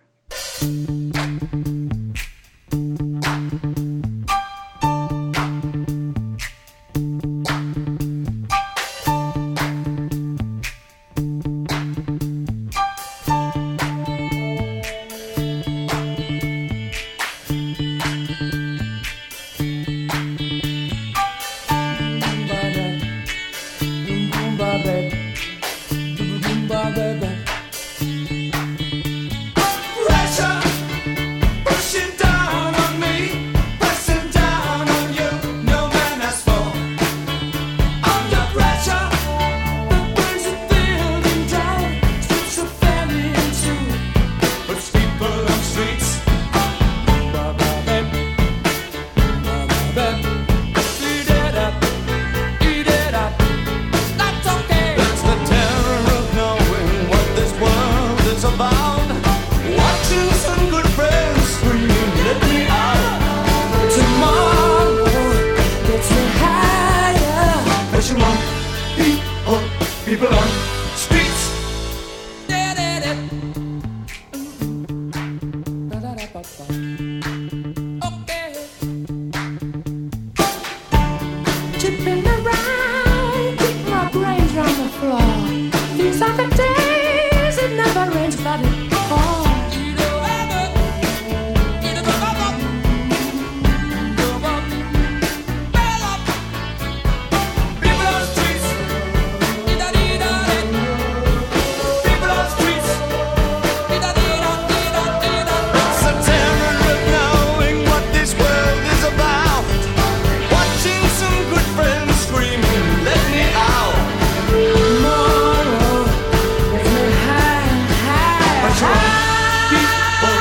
people,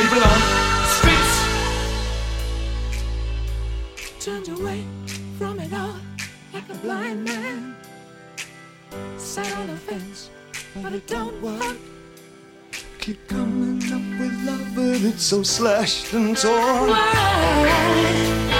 people on streets. Turned away from it all like a blind man. Sat on the fence, but it don't work. Keep coming up with love, but it's so slashed and torn. Why?